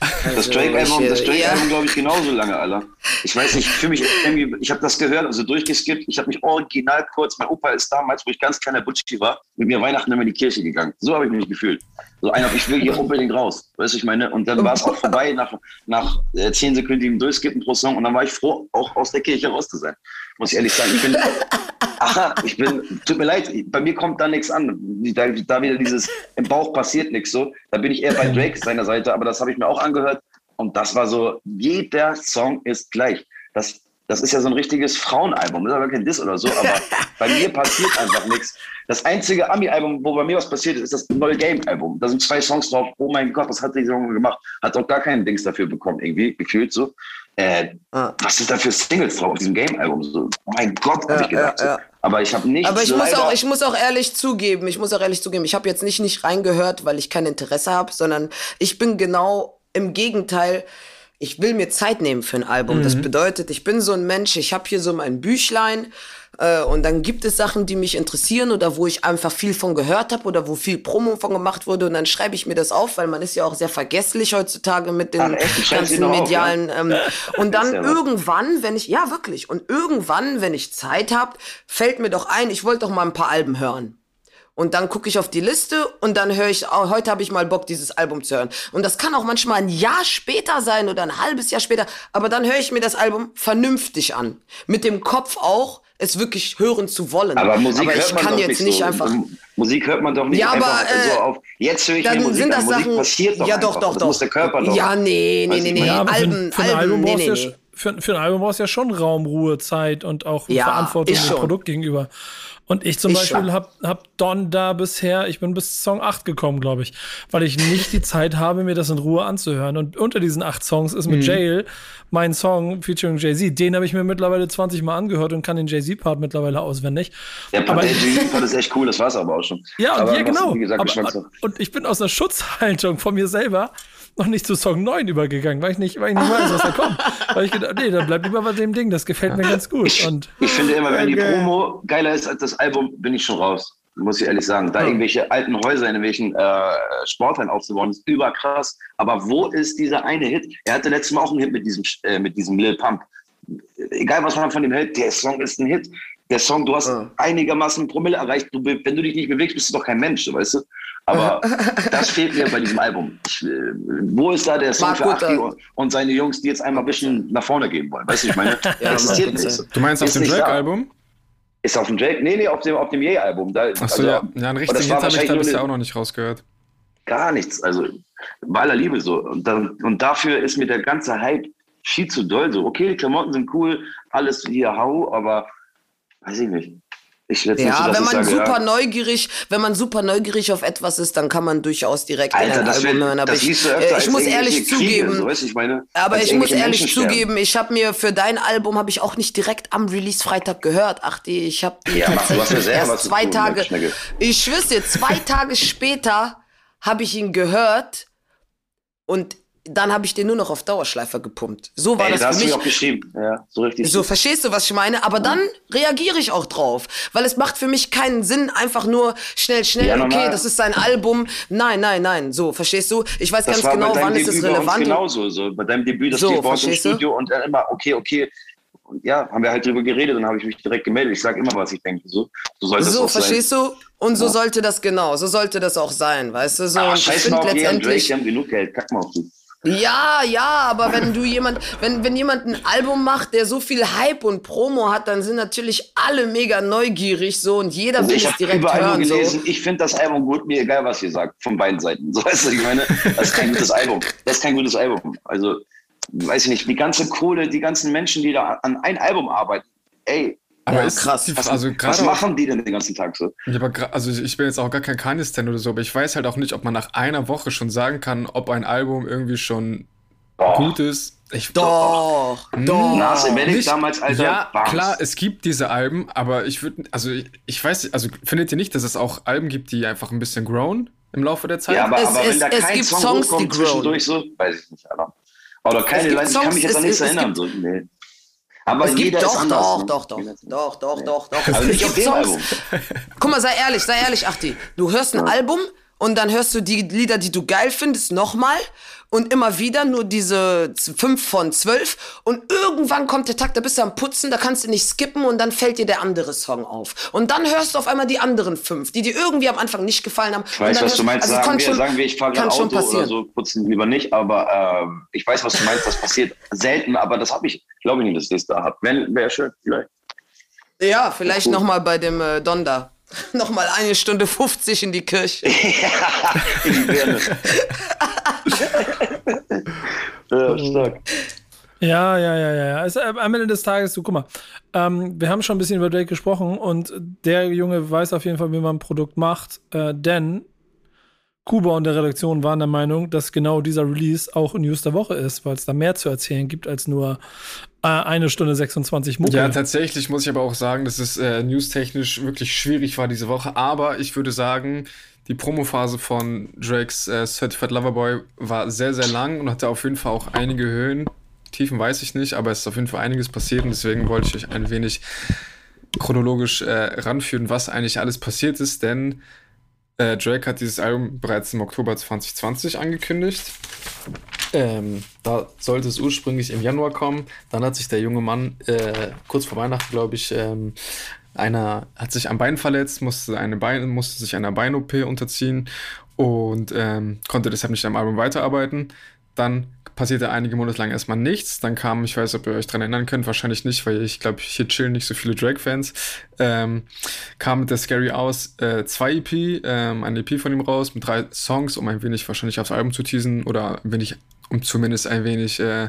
Also das Drake-Album, ja. glaube ich, genauso lange, Alter. Ich weiß nicht, für mich irgendwie, ich habe das gehört, also durchgeskippt. Ich habe mich original kurz, mein Opa ist damals, wo ich ganz kleiner Butschi war, mit mir Weihnachten immer in die Kirche gegangen. So habe ich mich gefühlt. So einer, ich will hier unbedingt raus, weißt du, ich meine? Und dann war es auch vorbei, nach, nach äh, zehnsekündigem Durchskippen pro Song. Und dann war ich froh, auch aus der Kirche raus zu sein. Muss ich ehrlich sagen, ich bin, aha, ich bin, tut mir leid, bei mir kommt da nichts an. Da, da wieder dieses, im Bauch passiert nichts so. Da bin ich eher bei Drake seiner Seite, aber das habe ich mir auch angehört. Und das war so, jeder Song ist gleich. Das, das ist ja so ein richtiges Frauenalbum, das ist aber kein Diss oder so, aber bei mir passiert einfach nichts. Das einzige Ami-Album, wo bei mir was passiert ist, ist das neue Game-Album. Da sind zwei Songs drauf, oh mein Gott, was hat die Song gemacht? Hat auch gar keinen Dings dafür bekommen, irgendwie, gefühlt so. Äh, ah. Was ist da für Singles drauf auf diesem Game-Album? So, mein Gott, hab ja, ich gedacht. Ja, ja. Aber ich habe nichts. Aber ich muss, auch, ich muss auch ehrlich zugeben, ich muss auch ehrlich zugeben, ich habe jetzt nicht, nicht reingehört, weil ich kein Interesse habe, sondern ich bin genau im Gegenteil. Ich will mir Zeit nehmen für ein Album. Mhm. Das bedeutet, ich bin so ein Mensch, ich habe hier so mein Büchlein äh, und dann gibt es Sachen, die mich interessieren oder wo ich einfach viel von gehört habe oder wo viel Promo von gemacht wurde und dann schreibe ich mir das auf, weil man ist ja auch sehr vergesslich heutzutage mit den Ach, ganzen medialen... Auf, ja? ähm, und dann ja irgendwann, wenn ich... Ja, wirklich. Und irgendwann, wenn ich Zeit habe, fällt mir doch ein, ich wollte doch mal ein paar Alben hören. Und dann gucke ich auf die Liste und dann höre ich, oh, heute habe ich mal Bock, dieses Album zu hören. Und das kann auch manchmal ein Jahr später sein oder ein halbes Jahr später. Aber dann höre ich mir das Album vernünftig an. Mit dem Kopf auch, es wirklich hören zu wollen. Aber Musik aber hört man kann doch jetzt nicht so. Einfach... Musik hört man doch nicht ja, einfach aber, äh, so auf. Jetzt höre ich mir Musik an. Musik passiert doch ja, doch, doch, das doch. muss der Körper doch. Ja, nee, nee, nee, nee. Ja, Alben, für, für Alben, nee, nee. nee. Für, für ein Album brauchst du ja schon Raum, Ruhe, Zeit und auch ja, Verantwortung dem Produkt gegenüber. Und ich zum ich Beispiel habe hab Donda bisher, ich bin bis Song acht gekommen, glaube ich, weil ich nicht die Zeit habe, mir das in Ruhe anzuhören. Und unter diesen acht Songs ist mit mhm. Jail mein Song featuring Jay-Z. Den habe ich mir mittlerweile zwanzig Mal angehört und kann den Jay-Z-Part mittlerweile auswendig. Ja, aber der Jay-Z-Part ist echt cool, das war's aber auch schon. Ja, und aber ja genau. Wie gesagt, aber, und ich bin aus einer Schutzhaltung von mir selber noch nicht zu Song neun übergegangen, weil ich nicht, weil ich nicht weiß, was da kommt. Weil ich gedacht, nee, dann bleib lieber bei dem Ding, das gefällt mir ganz gut. Ich, und ich finde immer, wenn die Promo geiler ist als das Album, bin ich schon raus, muss ich ehrlich sagen. Da ja. irgendwelche alten Häuser in irgendwelchen äh, Sporthallen aufzubauen, ist überkrass. Aber wo ist dieser eine Hit? Er hatte letztes Mal auch einen Hit mit diesem, äh, mit diesem Lil Pump. Egal, was man von dem hält, der Song ist ein Hit. Der Song, du hast ja. einigermaßen Promille erreicht. Du, wenn du dich nicht bewegst, bist du doch kein Mensch, weißt du? Aber das fehlt mir bei diesem Album. Ich, wo ist da der Song Mark für Abdi und seine Jungs, die jetzt einmal ein bisschen nach vorne gehen wollen? Weißt du, ich meine, ja, existiert nicht. Du meinst auf dem Drake-Album? Ist auf dem Drake? Nee, nee, auf dem, auf dem Ye-Album. Achso, also, ja. ja, einen richtigen Hit habe ich da bisher auch noch nicht rausgehört. Gar nichts, also bei aller Liebe so. Und, dann, und dafür ist mir der ganze Hype viel zu doll so. Okay, die Klamotten sind cool, alles hier hau, aber weiß ich nicht. Ich ja, nicht so, wenn man super ja. neugierig, wenn man super neugierig auf etwas ist, dann kann man durchaus direkt Alter, in ein Album hören. Aber ich, öfter, ich muss ehrlich zugeben, Kriege, so, weißt, ich meine, aber ich muss ehrlich Menschen zugeben, sterben. Ich habe mir für dein Album habe ich auch nicht direkt am Release Freitag gehört. Ach, die, ich habe ja, tatsächlich ja erst zwei tun, Tage. Ich schwör's dir, zwei Tage später habe ich ihn gehört und dann habe ich den nur noch auf Dauerschleifer gepumpt. So war Ey, das, das für mich. Auch geschrieben. Ja, so richtig. So, verstehst du, was ich meine? Aber dann reagiere ich auch drauf. Weil es macht für mich keinen Sinn, einfach nur schnell, schnell, ja, okay, das ist sein Album. Nein, nein, nein, so, verstehst du? Ich weiß das ganz genau, wann ist es relevant. Genauso, so. Bei deinem Debüt, das so, steht bei uns im Studio und dann immer, okay, okay. Und ja, haben wir halt drüber geredet und habe ich mich direkt gemeldet. Ich sage immer, was ich denke. So, so sollte das so, auch sein. So, verstehst du? Und so ja. sollte das genau, so sollte das auch sein, weißt du? So, ah, scheiß mal auf jeden Drake, die haben genug Geld, kack mal auf die. Ja, ja, aber wenn du jemand, wenn, wenn jemand ein Album macht, der so viel Hype und Promo hat, dann sind natürlich alle mega neugierig so und jeder also will es direkt überall hören. Ich habe gelesen, so. Ich finde das Album gut, mir egal, was ihr sagt, von beiden Seiten. So, weißt du, ich meine, das ist kein gutes Album. Das ist kein gutes Album. Also, weiß ich nicht, die ganze Kohle, die ganzen Menschen, die da an ein Album arbeiten, ey. Aber ja, ist krass. Die, was, also was machen die denn den ganzen Tag so? Ja, aber gra- also ich bin jetzt auch gar kein Kanye-Stan oder so, aber ich weiß halt auch nicht, ob man nach einer Woche schon sagen kann, ob ein Album irgendwie schon doch. gut ist. Ich, doch, doch. doch. Nas damals, Alter. Ja, Bams. Klar, es gibt diese Alben, aber ich würde, also ich, ich weiß, also findet ihr nicht, dass es auch Alben gibt, die einfach ein bisschen grown im Laufe der Zeit? Ja, aber, es, aber es, wenn da es kein gibt Song Songs, hochkommt, die zwischendurch so, weiß ich nicht, Alter. Oder keine, Songs, ich kann mich jetzt an nichts erinnern. So, nee. Aber es gibt doch, anders, doch, ne? doch, doch, doch, doch, ja. doch, doch, also nicht auf dem Album. Guck mal, sei ehrlich, sei ehrlich, Achti. Du hörst ein ja. Album und dann hörst du die Lieder, die du geil findest, nochmal und immer wieder nur diese fünf von zwölf und irgendwann kommt der Tag, da bist du am Putzen, da kannst du nicht skippen und dann fällt dir der andere Song auf. Und dann hörst du auf einmal die anderen fünf, die dir irgendwie am Anfang nicht gefallen haben. Ich weiß, und dann was hörst, du meinst, also sagen, kann wir, schon, sagen wir, ich fahre gerade Auto oder so, putzen lieber nicht, aber äh, ich weiß, was du meinst, das passiert selten, aber das habe ich, glaube ich nicht, dass ich das da habe. Wenn, wäre schön, vielleicht. Ja, vielleicht cool. Nochmal bei dem äh, Donda. Nochmal eine Stunde fünfzig in die Kirche. Ja, in die Birne. ja, stark. Ja, ja, ja, ja. Also, am Ende des Tages, du, guck mal, ähm, wir haben schon ein bisschen über Drake gesprochen und der Junge weiß auf jeden Fall, wie man ein Produkt macht, äh, denn Kuba und der Redaktion waren der Meinung, dass genau dieser Release auch News der Woche ist, weil es da mehr zu erzählen gibt als nur äh, eine Stunde sechsundzwanzig Mucke. Ja, tatsächlich muss ich aber auch sagen, dass es äh, newstechnisch wirklich schwierig war diese Woche, aber ich würde sagen, die Promophase von Drakes äh, Certified Lover Boy war sehr, sehr lang und hatte auf jeden Fall auch einige Höhen. Tiefen weiß ich nicht, aber es ist auf jeden Fall einiges passiert und deswegen wollte ich euch ein wenig chronologisch äh, ranführen, was eigentlich alles passiert ist, denn Drake hat dieses Album bereits im Oktober zwanzig zwanzig angekündigt. Ähm, da sollte es ursprünglich im Januar kommen. Dann hat sich der junge Mann äh, kurz vor Weihnachten, glaube ich, ähm, einer hat sich am Bein verletzt, musste, eine Bein, musste sich einer Bein-O P unterziehen und ähm, konnte deshalb nicht am Album weiterarbeiten. Dann passierte einige Monate lang erstmal nichts. Dann kam, ich weiß, ob ihr euch dran erinnern könnt, wahrscheinlich nicht, weil ich glaube, hier chillen nicht so viele Drake-Fans, ähm, kam mit der Scary Hours äh, zwei E P, ähm, eine E P von ihm raus, mit drei Songs, um ein wenig wahrscheinlich aufs Album zu teasen oder ein wenig, um zumindest ein wenig, äh,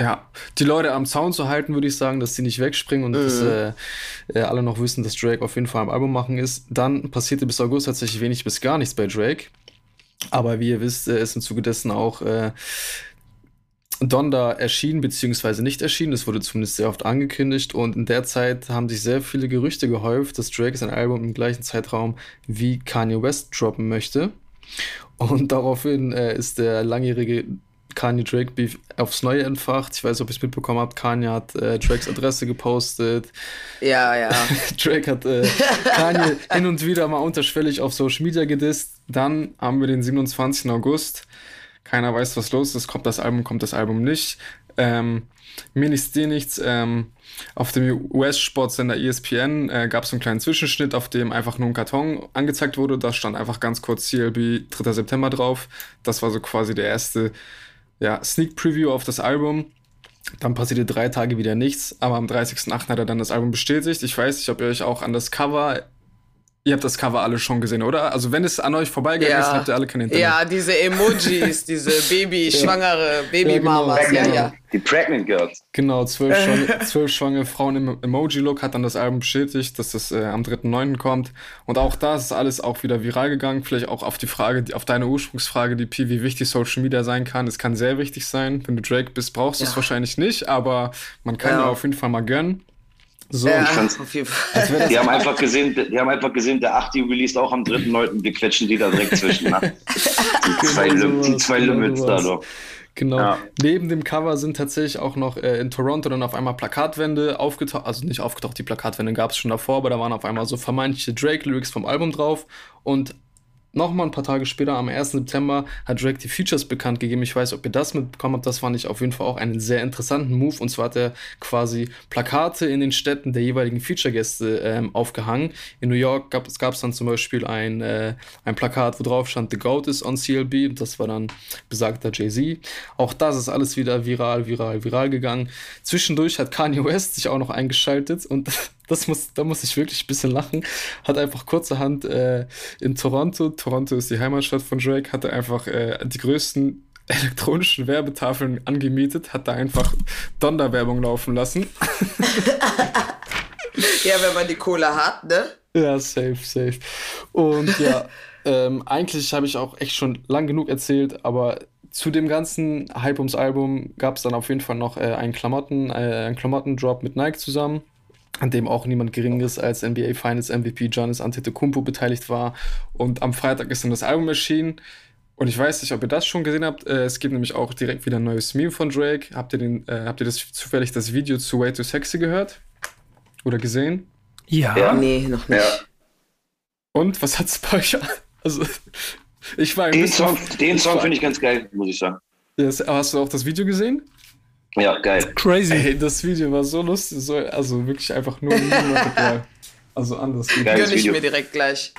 ja, die Leute am Zaun zu halten, würde ich sagen, dass sie nicht wegspringen und äh. dass äh, äh, alle noch wissen, dass Drake auf jeden Fall am Album machen ist. Dann passierte bis August tatsächlich wenig bis gar nichts bei Drake. Aber wie ihr wisst, ist im Zuge dessen auch äh, Donda erschienen, beziehungsweise nicht erschienen. Das wurde zumindest sehr oft angekündigt. Und in der Zeit haben sich sehr viele Gerüchte gehäuft, dass Drake sein Album im gleichen Zeitraum wie Kanye West droppen möchte. Und daraufhin äh, ist der langjährige Kanye-Drake-Beef aufs Neue entfacht. Ich weiß nicht, ob ihr es mitbekommen habt. Kanye hat äh, Drakes Adresse gepostet. Ja, ja. Drake hat äh, Kanye hin und wieder mal unterschwellig auf Social Media gedisst. Dann haben wir den siebenundzwanzigsten August. Keiner weiß, was los ist. Kommt das Album, kommt das Album nicht. ähm, mir nichts, dir nichts. Ähm, auf dem U S-Sportsender E S P N äh, gab es einen kleinen Zwischenschnitt, auf dem einfach nur ein Karton angezeigt wurde. Da stand einfach ganz kurz C L B dritter September drauf. Das war so quasi der erste ja, Sneak-Preview auf das Album. Dann passierte drei Tage wieder nichts, aber am dreißigsten achten hat er dann das Album bestätigt. Ich weiß, ich habe euch auch an das Cover... Ihr habt das Cover alle schon gesehen, oder? Also wenn es an euch vorbeigegangen ja. ist, habt ihr alle kein Internet. Ja, diese Emojis, diese Baby, schwangere Baby-Mamas. Ja, genau. ja, ja. Die Pregnant Girls. Genau, zwölf, schwang- zwölf schwangere Frauen im Emoji-Look, hat dann das Album bestätigt, dass das äh, am dritten neunten kommt. Und auch da ist alles auch wieder viral gegangen. Vielleicht auch auf die Frage, auf deine Ursprungsfrage, die P, wie wichtig Social Media sein kann. Es kann sehr wichtig sein. Wenn du Drake bist, brauchst du ja. es wahrscheinlich nicht, aber man kann ja auf jeden Fall mal gönnen. So, ja, die haben einfach gesehen, die haben einfach gesehen, der Abdi released auch am dritten neunten Wir quetschen die da direkt zwischen. Ne? Die zwei, genau Lim- die zwei genau Limits sowas. da doch. Genau. Ja. Neben dem Cover sind tatsächlich auch noch äh, in Toronto dann auf einmal Plakatwände aufgetaucht, also nicht aufgetaucht, die Plakatwände gab es schon davor, aber da waren auf einmal so vermeintliche Drake-Lyrics vom Album drauf. Und nochmal ein paar Tage später, am ersten September, hat Drake die Features bekannt gegeben. Ich weiß, ob ihr das mitbekommen habt, das fand ich auf jeden Fall auch einen sehr interessanten Move. Und zwar hat er quasi Plakate in den Städten der jeweiligen Feature-Gäste ähm, aufgehangen. In New York gab es dann zum Beispiel ein, äh, ein Plakat, wo drauf stand, The Goat is on C L B. Das war dann besagter Jay-Z. Auch das ist alles wieder viral, viral, viral gegangen. Zwischendurch hat Kanye West sich auch noch eingeschaltet und... Das muss, da muss ich wirklich ein bisschen lachen, hat einfach kurzerhand äh, in Toronto, Toronto ist die Heimatstadt von Drake, hat er einfach äh, die größten elektronischen Werbetafeln angemietet, hat da einfach Donda-Werbung laufen lassen. Ja, wenn man die Cola hat, ne? Ja, safe, safe. Und ja, ähm, eigentlich habe ich auch echt schon lang genug erzählt, aber... Zu dem ganzen Hype ums Album gab es dann auf jeden Fall noch äh, einen Klamotten, äh, einen Klamotten-Drop mit Nike zusammen, an dem auch niemand Geringeres als N B A Finals M V P Giannis Antetokounmpo beteiligt war. Und am Freitag ist dann das Album erschienen. Und ich weiß nicht, ob ihr das schon gesehen habt. Es gibt nämlich auch direkt wieder ein neues Meme von Drake. Habt ihr, den, äh, habt ihr das zufällig das Video zu Way Too Sexy gehört? Oder gesehen? Ja. ja. Nee, noch nicht. Ja. Und, was hat's bei euch an? Also, ich war ein den bisschen... Song, den Song finde ich ganz geil, muss ich sagen. Yes, hast du auch das Video gesehen? Ja, geil. Crazy. Ey, das Video war so lustig. So, also wirklich einfach nur ein Also anders. Gönn ich mir direkt gleich.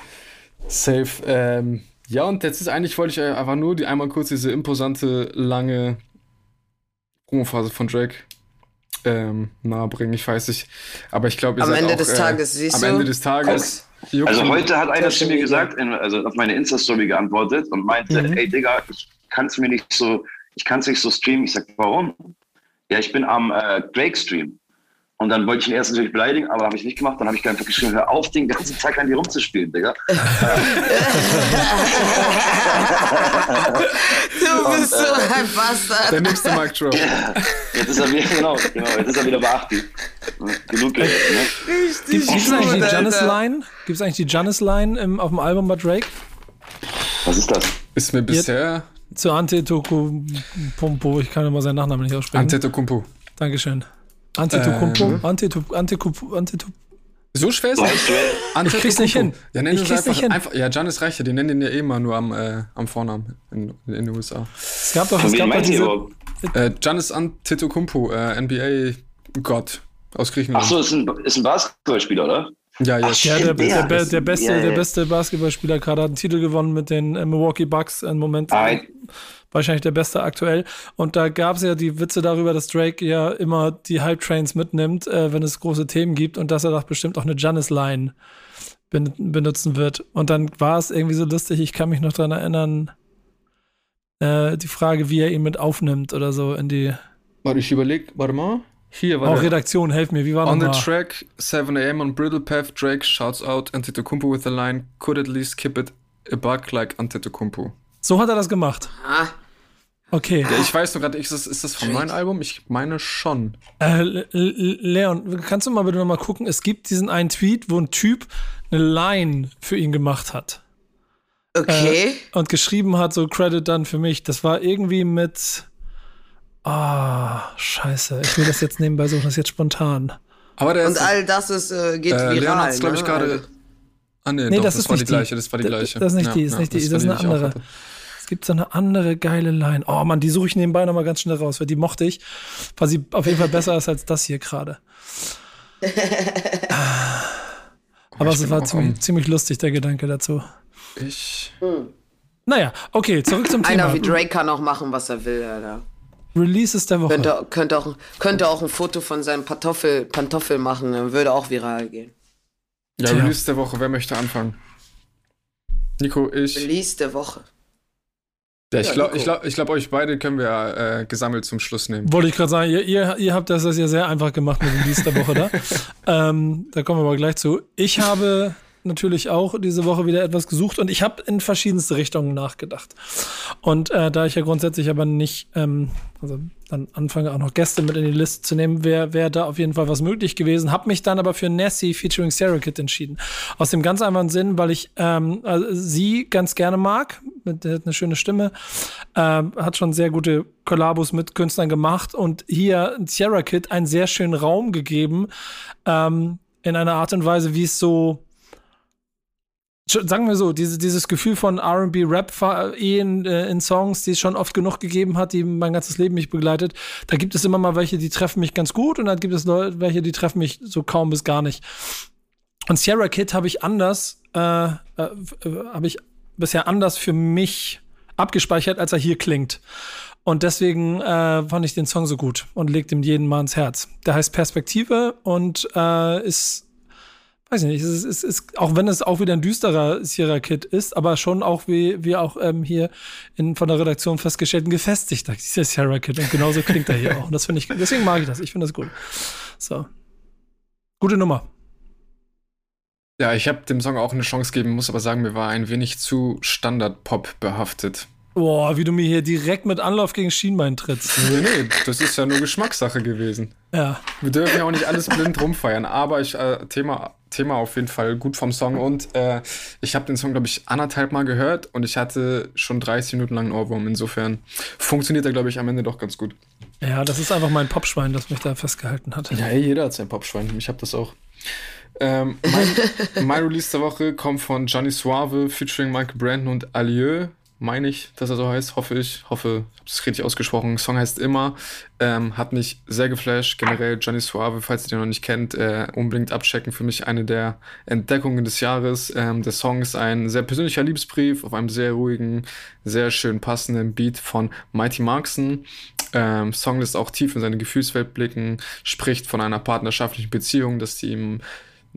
Safe. Ähm, ja, und jetzt ist eigentlich, wollte ich einfach nur die einmal kurz diese imposante, lange Promophase von Drake ähm, nahe bringen. Ich weiß nicht. Aber ich glaube, ihr am seid Ende auch, des Tages äh, siehst am du. Am Ende des Tages. Komm. Also heute hat einer zu mir gesagt, also auf meine Insta-Story geantwortet und meinte, mhm. ey Digga, ich kann es mir nicht so, ich kann es nicht so streamen. Ich sag, warum? Ja, ich bin am äh, Drake-Stream. Und dann wollte ich ihn erst natürlich beleidigen, aber habe ich nicht gemacht. Dann habe ich einfach geschrieben, hör auf, den ganzen Tag an dir rumzuspielen, Digga. Du bist und, so äh, ein Bastard. Der nächste Mark Trump. Ja, jetzt ist er wieder, genau, genau, jetzt ist er wieder bei Achti. Genug Geld, ne? Richtig. Gibt es eigentlich die Giannis-Line? Gibt's eigentlich die Giannis-Line im, auf dem Album bei Drake? Was ist das? Ist mir bisher... Zu Antetokounmpo, ich kann immer seinen Nachnamen nicht aussprechen. Antetokounmpo. Dankeschön. Antetokounmpo, ähm. Antetokounmpo, Antetokounmpo, Antetokounmpo. So schwer ist es. Ich krieg's nicht hin. Ja, ich krieg's einfach, nicht hin. Einfach, ja, Giannis reicht ja, die nennen den ja eh immer nur am, äh, am Vornamen in, in den U S A. Es gab doch, es gab doch diese... Äh, Giannis Antetokounmpo, äh, N B A-Gott aus Griechenland. Achso, ist ein, ist ein Basketballspieler, oder? Ja, ja. Ach, ja, der, der, der, der, beste, ja, ja. der beste Basketballspieler gerade hat einen Titel gewonnen mit den Milwaukee Bucks im Moment. Nein. Wahrscheinlich der beste aktuell. Und da gab es ja die Witze darüber, dass Drake ja immer die Hype-Trains mitnimmt, äh, wenn es große Themen gibt und dass er doch bestimmt auch eine Giannis-Line ben- benutzen wird. Und dann war es irgendwie so lustig, ich kann mich noch dran erinnern, äh, die Frage, wie er ihn mit aufnimmt oder so in die... Warte, ich überlege, warte mal. Hier war auch Redaktion, helft mir, wie war das? On the da? Track, seven a.m. on Bridle Path, Drake shouts out Antetokounmpo with the line, could at least keep it a buck like Antetokounmpo. So hat er das gemacht. Okay. Ja, ich weiß nur gerade, ist das, ist das von meinem Album? Ich meine schon. Äh, Leon, kannst du mal bitte nochmal gucken? Es gibt diesen einen Tweet, wo ein Typ eine Line für ihn gemacht hat. Okay. Äh, und geschrieben hat, so Credit dann für mich. Das war irgendwie mit... Ah, oh, scheiße. Ich will das jetzt nebenbei suchen, das ist jetzt spontan. Aber der und ist, all das ist, äh, geht äh, viral. Leon hat's, glaube ich, ne? gerade... Ah, nee, nee doch, das, das ist war nicht die gleiche. Das war die gleiche. Das ist nicht ja, die, ist ja, nicht die. Das, das ist eine andere. gibt so eine andere geile Line. Oh Mann, die suche ich nebenbei nochmal ganz schnell raus, weil die mochte ich, weil sie auf jeden Fall besser ist als das hier gerade. Aber es war ziemlich, ziemlich lustig, der Gedanke dazu. Ich... Hm. Naja, okay, zurück zum Thema. Einer wie Drake kann auch machen, was er will, Alter. Releases der Woche. Könnte, könnte, auch, könnte auch ein Foto von seinem Pantoffel, Pantoffel machen, dann würde auch viral gehen. Ja, ja, Release der Woche, wer möchte anfangen? Nico, ich... Release der Woche. Ja, ich ja, glaube, ich glaub, ich glaub, euch beide können wir äh, gesammelt zum Schluss nehmen. Wollte ich gerade sagen, ihr, ihr, ihr habt das ja sehr einfach gemacht mit Release der Woche da. Ähm, da kommen wir aber gleich zu. Ich habe... natürlich auch diese Woche wieder etwas gesucht und ich habe in verschiedenste Richtungen nachgedacht. Und äh, da ich ja grundsätzlich aber nicht, ähm, also dann anfange auch noch Gäste mit in die Liste zu nehmen, wäre wär da auf jeden Fall was möglich gewesen. Habe mich dann aber für Nessie featuring Sarah Kid entschieden. Aus dem ganz einfachen Sinn, weil ich ähm, also sie ganz gerne mag. Mit, hat eine schöne Stimme. Ähm, hat schon sehr gute Kollabos mit Künstlern gemacht und hier Sarah Kid einen sehr schönen Raum gegeben. Ähm, in einer Art und Weise, wie es so sagen wir so, diese, dieses Gefühl von R und B-Rap-Ehen äh, in Songs, die es schon oft genug gegeben hat, die mein ganzes Leben mich begleitet, da gibt es immer mal welche, die treffen mich ganz gut und dann gibt es Leute, welche, die treffen mich so kaum bis gar nicht. Und Sarah Kid habe ich anders, äh, äh, habe ich bisher anders für mich abgespeichert, als er hier klingt. Und deswegen äh, fand ich den Song so gut und legt ihm jeden mal ins Herz. Der heißt Perspektive und äh, ist weiß ich nicht, es ist, es ist, auch wenn es auch wieder ein düsterer Sarah Kid ist, aber schon auch, wie wir auch ähm, hier in, von der Redaktion festgestellt, ein gefestigter Sarah Kid. Und genauso klingt er hier auch. Und das finde ich, deswegen mag ich das. Ich finde das gut. So. Gute Nummer. Ja, ich habe dem Song auch eine Chance gegeben, muss aber sagen, mir war ein wenig zu Standard-Pop behaftet. Boah, wie du mir hier direkt mit Anlauf gegen Schienbein trittst. Nee, nee, das ist ja nur Geschmackssache gewesen. Ja. Wir dürfen ja auch nicht alles blind rumfeiern, aber ich, äh, Thema, Thema auf jeden Fall gut vom Song und äh, ich habe den Song, glaube ich, anderthalb Mal gehört und ich hatte schon dreißig Minuten lang einen Ohrwurm. Insofern funktioniert er, glaube ich, am Ende doch ganz gut. Ja, das ist einfach mein Popschwein, das mich da festgehalten hat. Ja, jeder hat sein Popschwein, ich habe das auch. Ähm, mein, mein Release der Woche kommt von Gianni Suave featuring Michael Brandon und Alieu. Meine ich, dass er so heißt, hoffe ich, hoffe, ich habe es richtig ausgesprochen. Song heißt Immer, ähm, hat mich sehr geflasht, generell Gianni Suave, falls ihr den noch nicht kennt, äh, unbedingt abchecken, für mich eine der Entdeckungen des Jahres. Ähm, der Song ist ein sehr persönlicher Liebesbrief auf einem sehr ruhigen, sehr schön passenden Beat von Mighty Markson. Ähm, Song lässt auch tief in seine Gefühlswelt blicken, spricht von einer partnerschaftlichen Beziehung, dass die ihm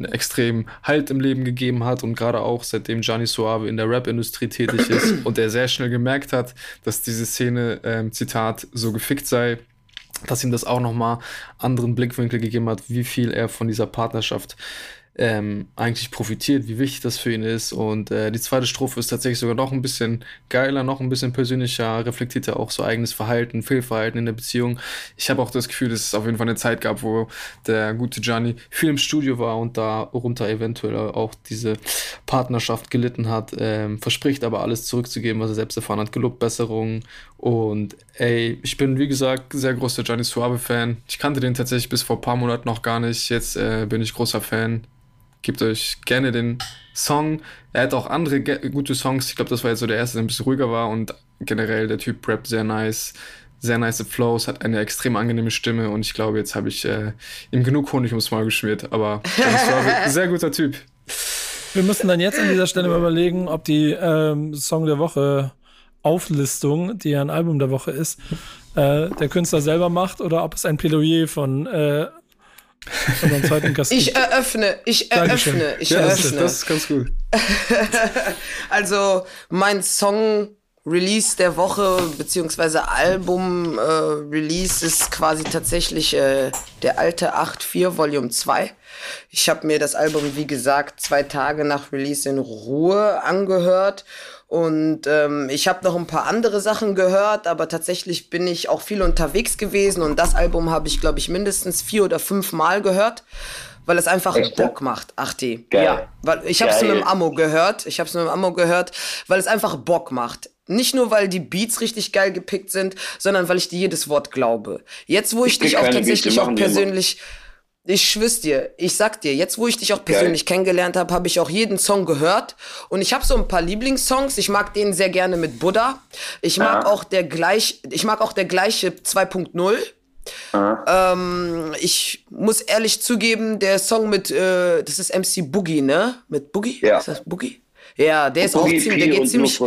extrem Halt im Leben gegeben hat und gerade auch seitdem Gianni Suave in der Rap-Industrie tätig ist und er sehr schnell gemerkt hat, dass diese Szene, ähm, Zitat, so gefickt sei, dass ihm das auch nochmal anderen Blickwinkel gegeben hat, wie viel er von dieser Partnerschaft ähm, eigentlich profitiert, wie wichtig das für ihn ist und äh, die zweite Strophe ist tatsächlich sogar noch ein bisschen geiler, noch ein bisschen persönlicher, reflektiert er auch so eigenes Verhalten, Fehlverhalten in der Beziehung. Ich habe auch das Gefühl, dass es auf jeden Fall eine Zeit gab, wo der gute Gianni viel im Studio war und darunter eventuell auch diese Partnerschaft gelitten hat, ähm, verspricht aber alles zurückzugeben, was er selbst erfahren hat, gelobt Besserungen und ey, ich bin wie gesagt sehr großer Gianni Suave-Fan. Ich kannte den tatsächlich bis vor ein paar Monaten noch gar nicht, jetzt äh, bin ich großer Fan. Gebt euch gerne den Song. Er hat auch andere ge- gute Songs. Ich glaube, das war jetzt so der erste, der ein bisschen ruhiger war. Und generell, der Typ rappt sehr nice. Sehr nice Flows, hat eine extrem angenehme Stimme. Und ich glaube, jetzt habe ich äh, ihm genug Honig ums Maul geschmiert. Aber das war ein sehr guter Typ. Wir müssen dann jetzt an dieser Stelle mal überlegen, ob die ähm, Song der Woche Auflistung, die ja ein Album der Woche ist, äh, der Künstler selber macht oder ob es ein Plädoyer von... Äh, Ich eröffne, ich Dankeschön. eröffne, ich ja, eröffne. Das ist ganz gut. Also mein Song Release der Woche bzw. Album äh, Release ist quasi tatsächlich äh, der alte acht vier Volume zwei. Ich habe mir das Album, wie gesagt, zwei Tage nach Release in Ruhe angehört. Und ähm, ich habe noch ein paar andere Sachen gehört, aber tatsächlich bin ich auch viel unterwegs gewesen. Und das Album habe ich, glaube ich, mindestens vier oder fünf Mal gehört, weil es einfach Echt? Bock macht. Ach, die. Geil. Ja, weil ich habe es mit dem Ammo gehört. Ich habe es mit dem Ammo gehört, weil es einfach Bock macht. Nicht nur, weil die Beats richtig geil gepickt sind, sondern weil ich dir jedes Wort glaube. Jetzt, wo ich, ich dich auch tatsächlich auch persönlich... Ich schwör's dir, ich sag dir, jetzt wo ich dich auch persönlich Geil. kennengelernt habe, habe ich auch jeden Song gehört und ich habe so ein paar Lieblingssongs, ich mag den sehr gerne mit Buddha, ich mag, ja. auch, der gleich, ich mag auch der gleiche zwei Punkt null, ja. ähm, ich muss ehrlich zugeben, der Song mit, äh, das ist M C Boogie, ne? Mit Boogie? Ja. Ist das Boogie? Ja, der ist Boogie, auch ziemlich, der geht ziemlich...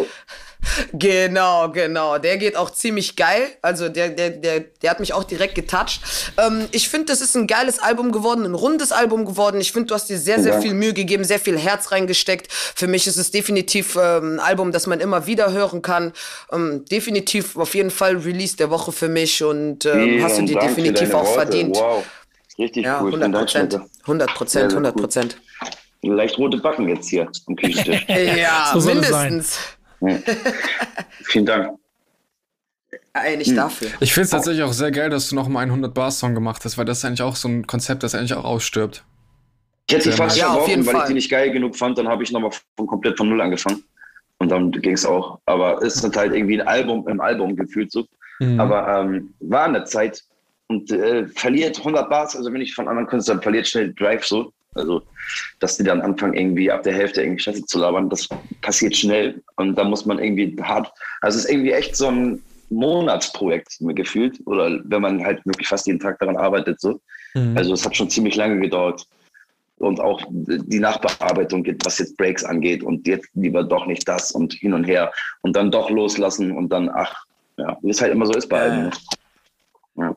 Genau, genau. Der geht auch ziemlich geil. Also der, der, der, der hat mich auch direkt getoucht. Ähm, ich finde, das ist ein geiles Album geworden, ein rundes Album geworden. Ich finde, du hast dir sehr, sehr ja. viel Mühe gegeben, sehr viel Herz reingesteckt. Für mich ist es definitiv ähm, ein Album, das man immer wieder hören kann. Ähm, definitiv auf jeden Fall Release der Woche für mich und ähm, hast du dir definitiv auch Worte. verdient. Wow, richtig ja, cool. hundert Prozent, hundert Prozent, hundert Prozent. Leicht rote Backen jetzt hier am Küchentisch. ja, so mindestens. Ja. Vielen Dank. Eigentlich hm. dafür. Ich finde es oh. tatsächlich auch sehr geil, dass du nochmal einen hundert-Bar-Song gemacht hast, weil das ist eigentlich auch so ein Konzept, das eigentlich auch ausstirbt. Ich hätte dich fast verworfen, ja, weil ich die nicht geil genug fand, dann habe ich nochmal von, komplett von Null angefangen. Und dann ging es auch. Aber es ist halt irgendwie ein Album im Album gefühlt so. Mhm. Aber ähm, war eine Zeit und äh, verliert hundert Bars, also wenn ich von anderen Künstlern verliert schnell Drive so. Also, dass die dann anfangen, irgendwie ab der Hälfte irgendwie Scheiße zu labern, das passiert schnell. Und da muss man irgendwie hart, also es ist irgendwie echt so ein Monatsprojekt gefühlt. Oder wenn man halt wirklich fast jeden Tag daran arbeitet, so. Mhm. Also, es hat schon ziemlich lange gedauert. Und auch die Nachbearbeitung, was jetzt Breaks angeht und jetzt lieber doch nicht das und hin und her und dann doch loslassen und dann, ach, ja, wie es halt immer so ist bei allen. Ja.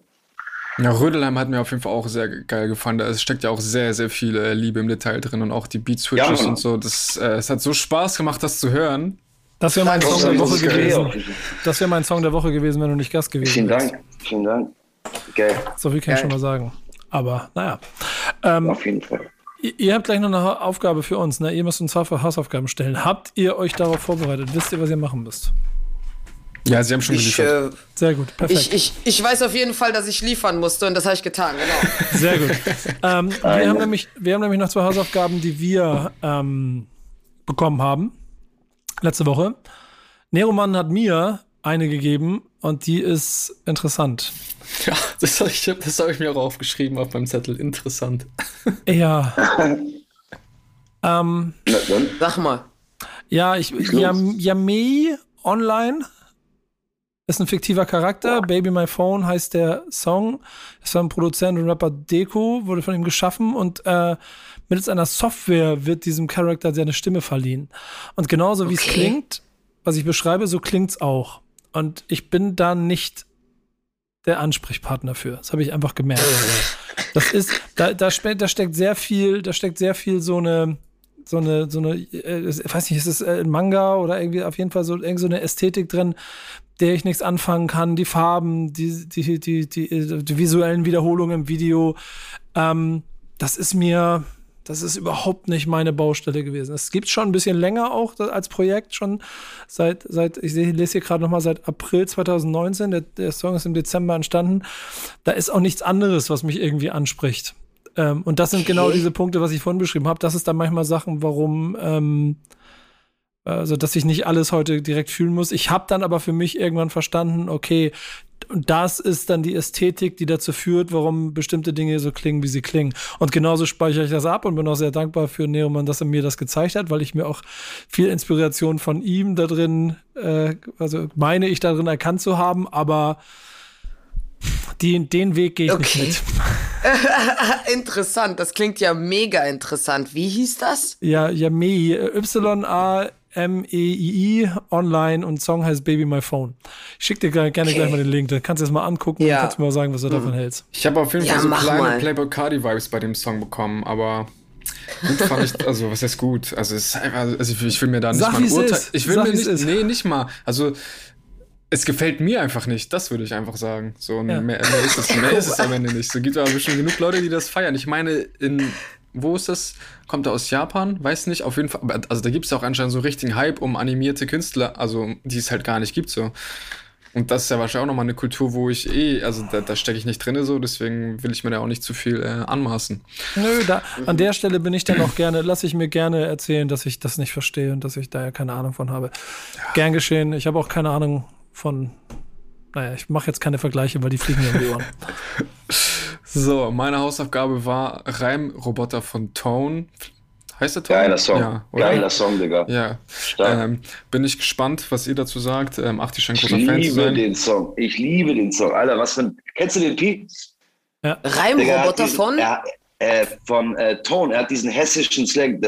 Ja, Rödelheim hat mir auf jeden Fall auch sehr geil gefallen. Da es steckt ja auch sehr, sehr viel äh, Liebe im Detail drin und auch die Beat-Switches ja, und so. Das, äh, es hat so Spaß gemacht, das zu hören. Das wäre mein Song der Woche gewesen. Das wäre mein Song der Woche gewesen, wenn du nicht Gast gewesen wärst. Vielen Dank, vielen Dank. Okay. So viel kann ich schon mal sagen. Aber naja. Ähm, auf jeden Fall. Ihr habt gleich noch eine Aufgabe für uns, ne? Ihr müsst uns Hausaufgaben stellen. Habt ihr euch darauf vorbereitet? Wisst ihr, was ihr machen müsst? Ja, sie haben schon geliefert. Ich, äh, sehr gut, perfekt. Ich, ich, ich weiß auf jeden Fall, dass ich liefern musste und das habe ich getan, genau. Sehr gut. ähm, wir, haben nämlich, wir haben nämlich noch zwei Hausaufgaben, die wir ähm, bekommen haben, letzte Woche. Neroman hat mir eine gegeben und die ist interessant. Ja, das habe ich, hab ich mir auch aufgeschrieben auf meinem Zettel. Interessant. Ja. ähm, Sag mal. Ja, ich, Yami Online ist ein fiktiver Charakter. Baby My Phone heißt der Song. Es war ein Produzent und Rapper Deko, wurde von ihm geschaffen und äh, mittels einer Software wird diesem Charakter seine Stimme verliehen. Und genauso wie okay. es klingt, was ich beschreibe, so klingt's auch. Und ich bin da nicht der Ansprechpartner für. Das habe ich einfach gemerkt. Das ist, da, da, da steckt sehr viel, da steckt sehr viel so eine so eine, so eine, ich weiß nicht, ist es ein Manga oder irgendwie auf jeden Fall so, irgend so eine Ästhetik drin, der ich nichts anfangen kann, die Farben, die, die, die, die, die visuellen Wiederholungen im Video, ähm, das ist mir, das ist überhaupt nicht meine Baustelle gewesen. Es gibt schon ein bisschen länger auch das, als Projekt, schon seit, seit ich lese hier gerade nochmal, seit April zwanzig neunzehn, der, der Song ist im Dezember entstanden, da ist auch nichts anderes, was mich irgendwie anspricht. Ähm, und das sind okay. genau diese Punkte, was ich vorhin beschrieben habe, das ist dann manchmal Sachen, warum... Ähm, Also, dass ich nicht alles heute direkt fühlen muss. Ich habe dann aber für mich irgendwann verstanden, okay, das ist dann die Ästhetik, die dazu führt, warum bestimmte Dinge so klingen, wie sie klingen. Und genauso speichere ich das ab und bin auch sehr dankbar für Neroman, dass er mir das gezeigt hat, weil ich mir auch viel Inspiration von ihm da drin, äh, also meine ich darin erkannt zu haben, aber die, den Weg gehe ich okay. nicht mit. Interessant, das klingt ja mega interessant. Wie hieß das? Ja, Yami, Y-A-M-E-I-I, online und Song heißt Baby My Phone. Ich schicke dir gerne okay. gleich mal den Link, dann kannst du es mal angucken ja. und kannst mir mal sagen, was du mhm. davon hältst. Ich habe auf jeden Fall ja, so kleine Playboi Carti-Vibes bei dem Song bekommen, aber gut fand ich, also was heißt gut? Also, es, also ich will mir da nicht Sag, mal ein Urteil... Ich will Sag, mir nicht, nee, nicht mal, also... Es gefällt mir einfach nicht, das würde ich einfach sagen. So ja. mehr, mehr, ist es, mehr ist es am Ende nicht. So gibt es aber bestimmt genug Leute, die das feiern. Ich meine, in, wo ist das? Kommt er aus Japan? Weiß nicht, auf jeden Fall. Aber, also da gibt es ja auch anscheinend so richtigen Hype um animierte Künstler, also die es halt gar nicht gibt so. Und das ist ja wahrscheinlich auch nochmal eine Kultur, wo ich eh, also da, da stecke ich nicht drin so, deswegen will ich mir da auch nicht zu viel äh, anmaßen. Nö, da, an der Stelle bin ich dann auch gerne, lasse ich mir gerne erzählen, dass ich das nicht verstehe und dass ich da ja keine Ahnung von habe. Ja. Gern geschehen, ich habe auch keine Ahnung von, naja, ich mache jetzt keine Vergleiche, weil die fliegen mir um die Ohren. So, meine Hausaufgabe war Reimroboter von Tone. Heißt der Tone? Geiler Song. Ja, geiler Song, Digga. Ja. Ähm, bin ich gespannt, was ihr dazu sagt. Ähm, Ach, die scheint großer Fan zu sein. Ich liebe den Song. Ich liebe den Song. Alter, was für ein... Kennst du den Pi? Ja. Reimroboter von? Ja. Äh, von äh, Tone, er hat diesen hessischen Slang.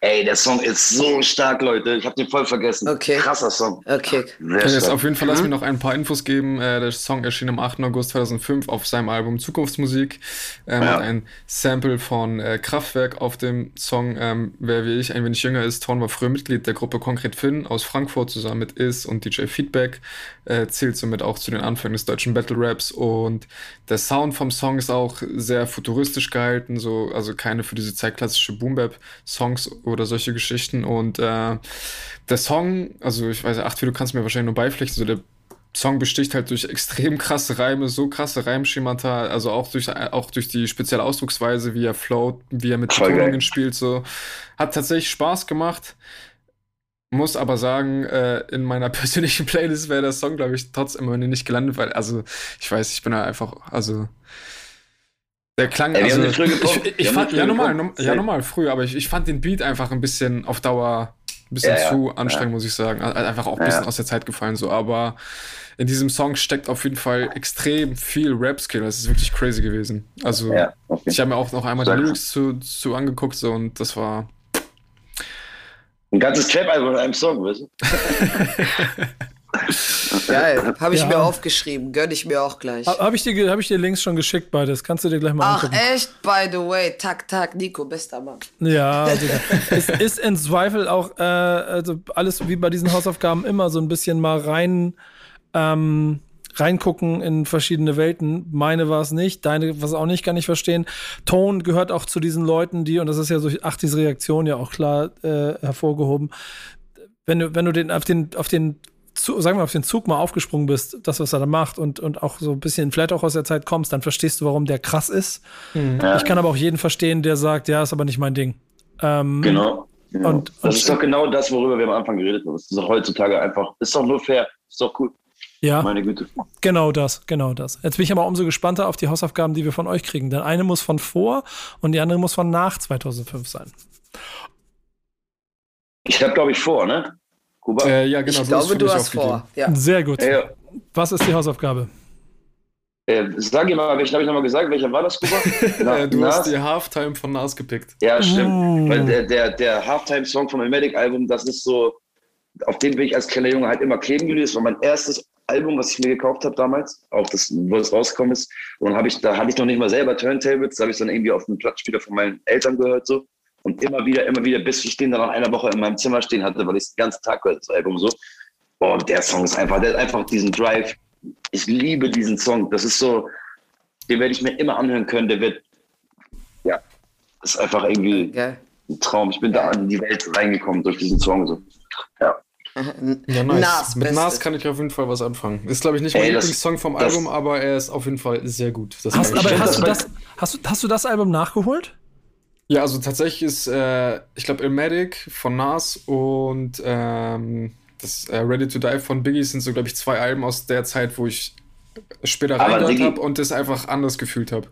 Ey, der Song ist so stark, Leute. Ich hab den voll vergessen. Okay. Krasser Song. Okay. Jetzt auf jeden Fall lass mhm. mir noch ein paar Infos geben. Äh, der Song erschien am achten August zweitausendfünf auf seinem Album Zukunftsmusik. Ähm, ja. Ein Sample von äh, Kraftwerk auf dem Song ähm, Wer wie ich ein wenig jünger ist. Tone war früher Mitglied der Gruppe Konkret Finn aus Frankfurt zusammen mit I S und D J Feedback. Äh, zählt somit auch zu den Anfängen des deutschen Battle Raps. Und der Sound vom Song ist auch sehr futuristisch gehalten. So, also keine für diese Zeit klassische Boom-Bap-Songs oder solche Geschichten. Und äh, der Song, also ich weiß, Achti, du kannst mir wahrscheinlich nur beipflichten, so der Song besticht halt durch extrem krasse Reime, so krasse Reimschemata, also auch durch, auch durch die spezielle Ausdrucksweise, wie er float, wie er mit Betonungen spielt, so. Hat tatsächlich Spaß gemacht. Muss aber sagen, äh, in meiner persönlichen Playlist wäre der Song, glaube ich, trotzdem immer nicht gelandet, weil, also, ich weiß, ich bin da einfach, also... Der Klang, Ey, also, ich, ich, ich fand, ja normal, ja normal, früh, aber ich, ich fand den Beat einfach ein bisschen auf Dauer, ein bisschen ja, zu ja, anstrengend, ja. muss ich sagen, einfach auch ein bisschen ja. aus der Zeit gefallen, so, aber in diesem Song steckt auf jeden Fall extrem viel Rap-Skill, das ist wirklich crazy gewesen, also, ja, okay. ich habe mir auch noch einmal die Lyrics zu, zu angeguckt, so, und das war... Ein ganzes Trap-Album in einem Song, weißt du? Geil, habe ich ja. mir aufgeschrieben, gönn ich mir auch gleich. Habe ich, dir, hab ich dir Links schon geschickt, beides, kannst du dir gleich mal Ach, angucken. Ach echt, by the way, tak, tak, Nico, bester Mann. Ja, es ist in Zweifel auch, äh, also alles wie bei diesen Hausaufgaben immer so ein bisschen mal rein, ähm, reingucken in verschiedene Welten. Meine war es nicht, deine war es auch nicht, kann ich verstehen. Tone gehört auch zu diesen Leuten, die, und das ist ja durch Achtis Reaktion ja auch klar äh, hervorgehoben, wenn du, wenn du den auf den, auf den Zu, sagen wir auf den Zug mal aufgesprungen bist, das, was er da macht und, und auch so ein bisschen vielleicht auch aus der Zeit kommst, dann verstehst du, warum der krass ist. Mhm. Ja. Ich kann aber auch jeden verstehen, der sagt, ja, ist aber nicht mein Ding. Ähm, genau. genau. Und, das und ist doch genau das, worüber wir am Anfang geredet haben. Das ist doch heutzutage einfach, ist doch nur fair, ist doch cool. Ja, meine Güte. Genau das, genau das. Jetzt bin ich aber umso gespannter auf die Hausaufgaben, die wir von euch kriegen. Denn eine muss von vor und die andere muss von nach zweitausendfünf sein. Ich habe, glaube ich, vor, ne? Äh, ja, genau, ich glaube, du hast vor. Ja. Sehr gut. Äh, Was ist die Hausaufgabe? Äh, sag dir mal, welchen habe ich nochmal gesagt? Welcher war das, Kuba? Na, du Nas? Hast die Halftime von Nas gepickt. Ja, stimmt. Mm. Weil der, der, der Halftime-Song vom Ilmatic-Album, das ist so, auf den bin ich als kleiner Junge halt immer kleben geblieben. Das war mein erstes Album, was ich mir gekauft habe damals, auch das, wo es rausgekommen ist. Und hab ich, da hatte ich noch nicht mal selber Turntables, da habe ich dann irgendwie auf dem Plattenspieler von meinen Eltern gehört, so. Und immer wieder, immer wieder, bis ich den dann nach einer Woche in meinem Zimmer stehen hatte, weil ich den ganzen Tag gehört, das Album so. Boah, der Song ist einfach, der hat einfach diesen Drive. Ich liebe diesen Song. Das ist so, den werde ich mir immer anhören können. Der wird, ja, ist einfach irgendwie Geil. Ein Traum. Ich bin Geil. Da in die Welt reingekommen durch diesen Song. So. Ja. Ja, nice. Nas, mit Nas kann ich auf jeden Fall was anfangen. Ist, glaube ich, nicht mein Lieblingssong vom Album, aber er ist auf jeden Fall sehr gut. Das hast, aber hast, du das, hast, du, hast du das Album nachgeholt? Ja, also tatsächlich ist, äh, ich glaube, Ilmatic von Nas und ähm, das äh, Ready to Die von Biggie sind so, glaube ich, zwei Alben aus der Zeit, wo ich später reingehört habe und das einfach anders gefühlt habe.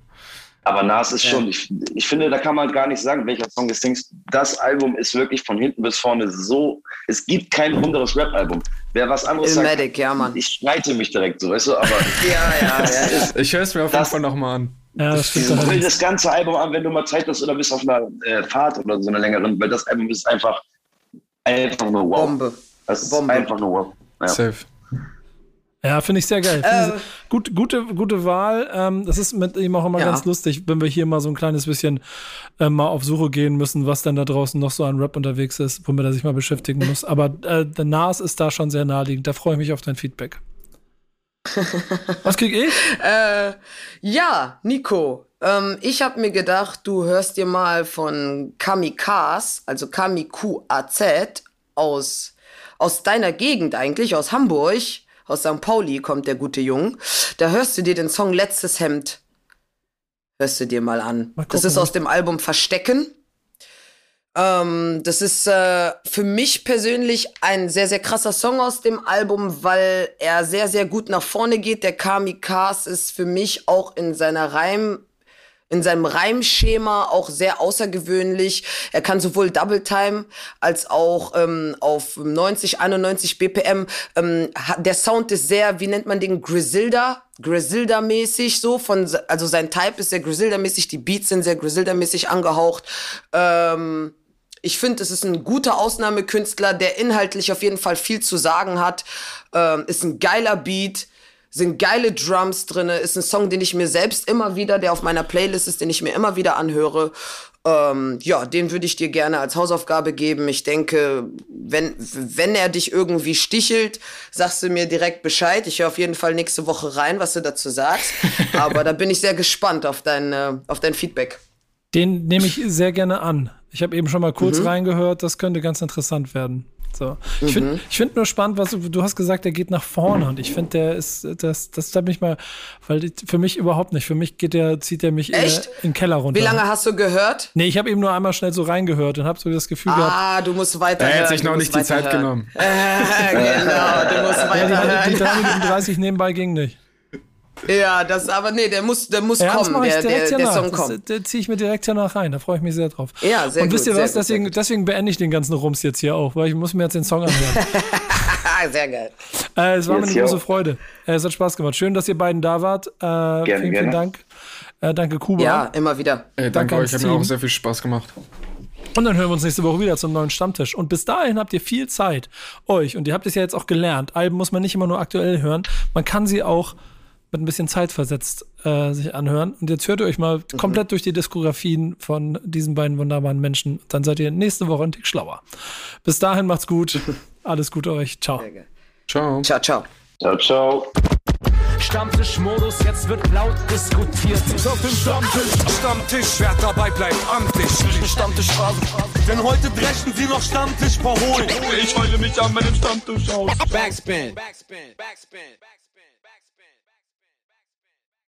Aber Nas ist ja. schon, ich, ich finde, da kann man halt gar nicht sagen, welcher Song des Dings. Das Album ist wirklich von hinten bis vorne so, es gibt kein anderes Rap-Album. Wer was anderes Ilmatic, sagt, ja, Mann. Ich streite mich direkt so, weißt du, aber... ja, ja, ja. Ich höre es mir auf jeden Fall nochmal an. Ja, das stimmt. Hol das ganze Album an, wenn du mal Zeit hast oder bist auf einer äh, Fahrt oder so einer längeren, weil das Album ist einfach einfach nur wow. Bombe. Das ist Bombe. Einfach nur wow. Ja. Safe. Ja, finde ich sehr geil. Äh, Gut, gute, gute Wahl. Ähm, das ist mit ihm auch immer ja. ganz lustig, wenn wir hier mal so ein kleines bisschen äh, mal auf Suche gehen müssen, was denn da draußen noch so an Rap unterwegs ist, womit er sich mal beschäftigen muss. Aber äh, der Nas ist da schon sehr naheliegend. Da freue ich mich auf dein Feedback. Was krieg ich? äh, ja, Nico, ähm, ich habe mir gedacht, du hörst dir mal von Kamikaz, also Kami-Q A Z, aus, aus deiner Gegend eigentlich, aus Hamburg, aus Sankt Pauli kommt der gute Junge. Da hörst du dir den Song Letztes Hemd, hörst du dir mal an. Mal gucken, das ist aus dem Album Verstecken. Ähm, das ist äh, für mich persönlich ein sehr, sehr krasser Song aus dem Album, weil er sehr, sehr gut nach vorne geht. Der Kamikaz ist für mich auch in seiner Reim, in seinem Reimschema auch sehr außergewöhnlich. Er kann sowohl Double Time als auch ähm, auf neunzig, einundneunzig B P M. Ähm, der Sound ist sehr, wie nennt man den, Griselda, Griselda-mäßig so. Von, also sein Type ist sehr Griselda-mäßig, die Beats sind sehr Griselda-mäßig angehaucht. Ähm, ich finde, es ist ein guter Ausnahmekünstler, der inhaltlich auf jeden Fall viel zu sagen hat. Ähm, ist ein geiler Beat. Sind geile Drums drin, ist ein Song, den ich mir selbst immer wieder, der auf meiner Playlist ist, den ich mir immer wieder anhöre. Ähm, ja, den würde ich dir gerne als Hausaufgabe geben. Ich denke, wenn, wenn er dich irgendwie stichelt, sagst du mir direkt Bescheid. Ich höre auf jeden Fall nächste Woche rein, was du dazu sagst. Aber da bin ich sehr gespannt auf dein, auf dein Feedback. Den nehme ich sehr gerne an. Ich habe eben schon mal kurz mhm. reingehört, das könnte ganz interessant werden. So. Mhm. Ich finde ich find nur spannend, was du hast gesagt, der geht nach vorne und ich finde, der ist, das, das da bin ich mal, weil für mich überhaupt nicht, für mich geht der, zieht der mich echt in den Keller runter. Wie lange hast du gehört? Nee, ich habe eben nur einmal schnell so reingehört und habe so das Gefühl ah, gehabt. Ah, du musst weiterhören. Er hat sich noch nicht die Zeit genommen. Äh, genau, du musst weiterhören. Die, die drei Minuten dreißig nebenbei ging nicht. Ja, das aber, nee, der muss, der muss ja, kommen, der, der, der Song das, kommt. Den ziehe ich mir direkt danach rein, da freue ich mich sehr drauf. Ja, sehr gut. Und wisst gut, ihr was, gut, deswegen, deswegen beende ich den ganzen Rums jetzt hier auch, weil ich muss mir jetzt den Song anhören. Sehr geil. Äh, es war yes, mir eine yo. große Freude. Äh, es hat Spaß gemacht. Schön, dass ihr beiden da wart. Äh, gerne, vielen, vielen gerne. Dank. Äh, danke, Kuba. Ja, immer wieder. Äh, danke, danke euch, hat mir auch sehr viel Spaß gemacht. Und dann hören wir uns nächste Woche wieder zum neuen Stammtisch. Und bis dahin habt ihr viel Zeit, euch, und ihr habt es ja jetzt auch gelernt, Alben muss man nicht immer nur aktuell hören, man kann sie auch mit ein bisschen Zeit versetzt äh, sich anhören. Und jetzt hört ihr euch mal mhm. komplett durch die Diskografien von diesen beiden wunderbaren Menschen. Dann seid ihr nächste Woche ein Tick schlauer. Bis dahin macht's gut. Alles Gute euch. Ciao. Ciao. Ciao, ciao. Ciao, ciao. Stammtischmodus, jetzt wird laut diskutiert. Ist auf dem Stammtisch, Stammtisch, wer dabei bleibt, am Tisch. Stammtischphase, denn heute dreschen sie noch Stammtisch verholen. Ich heule mich an meinem Stammtisch aus. Backspin. Backspin. Backspin. Backspin.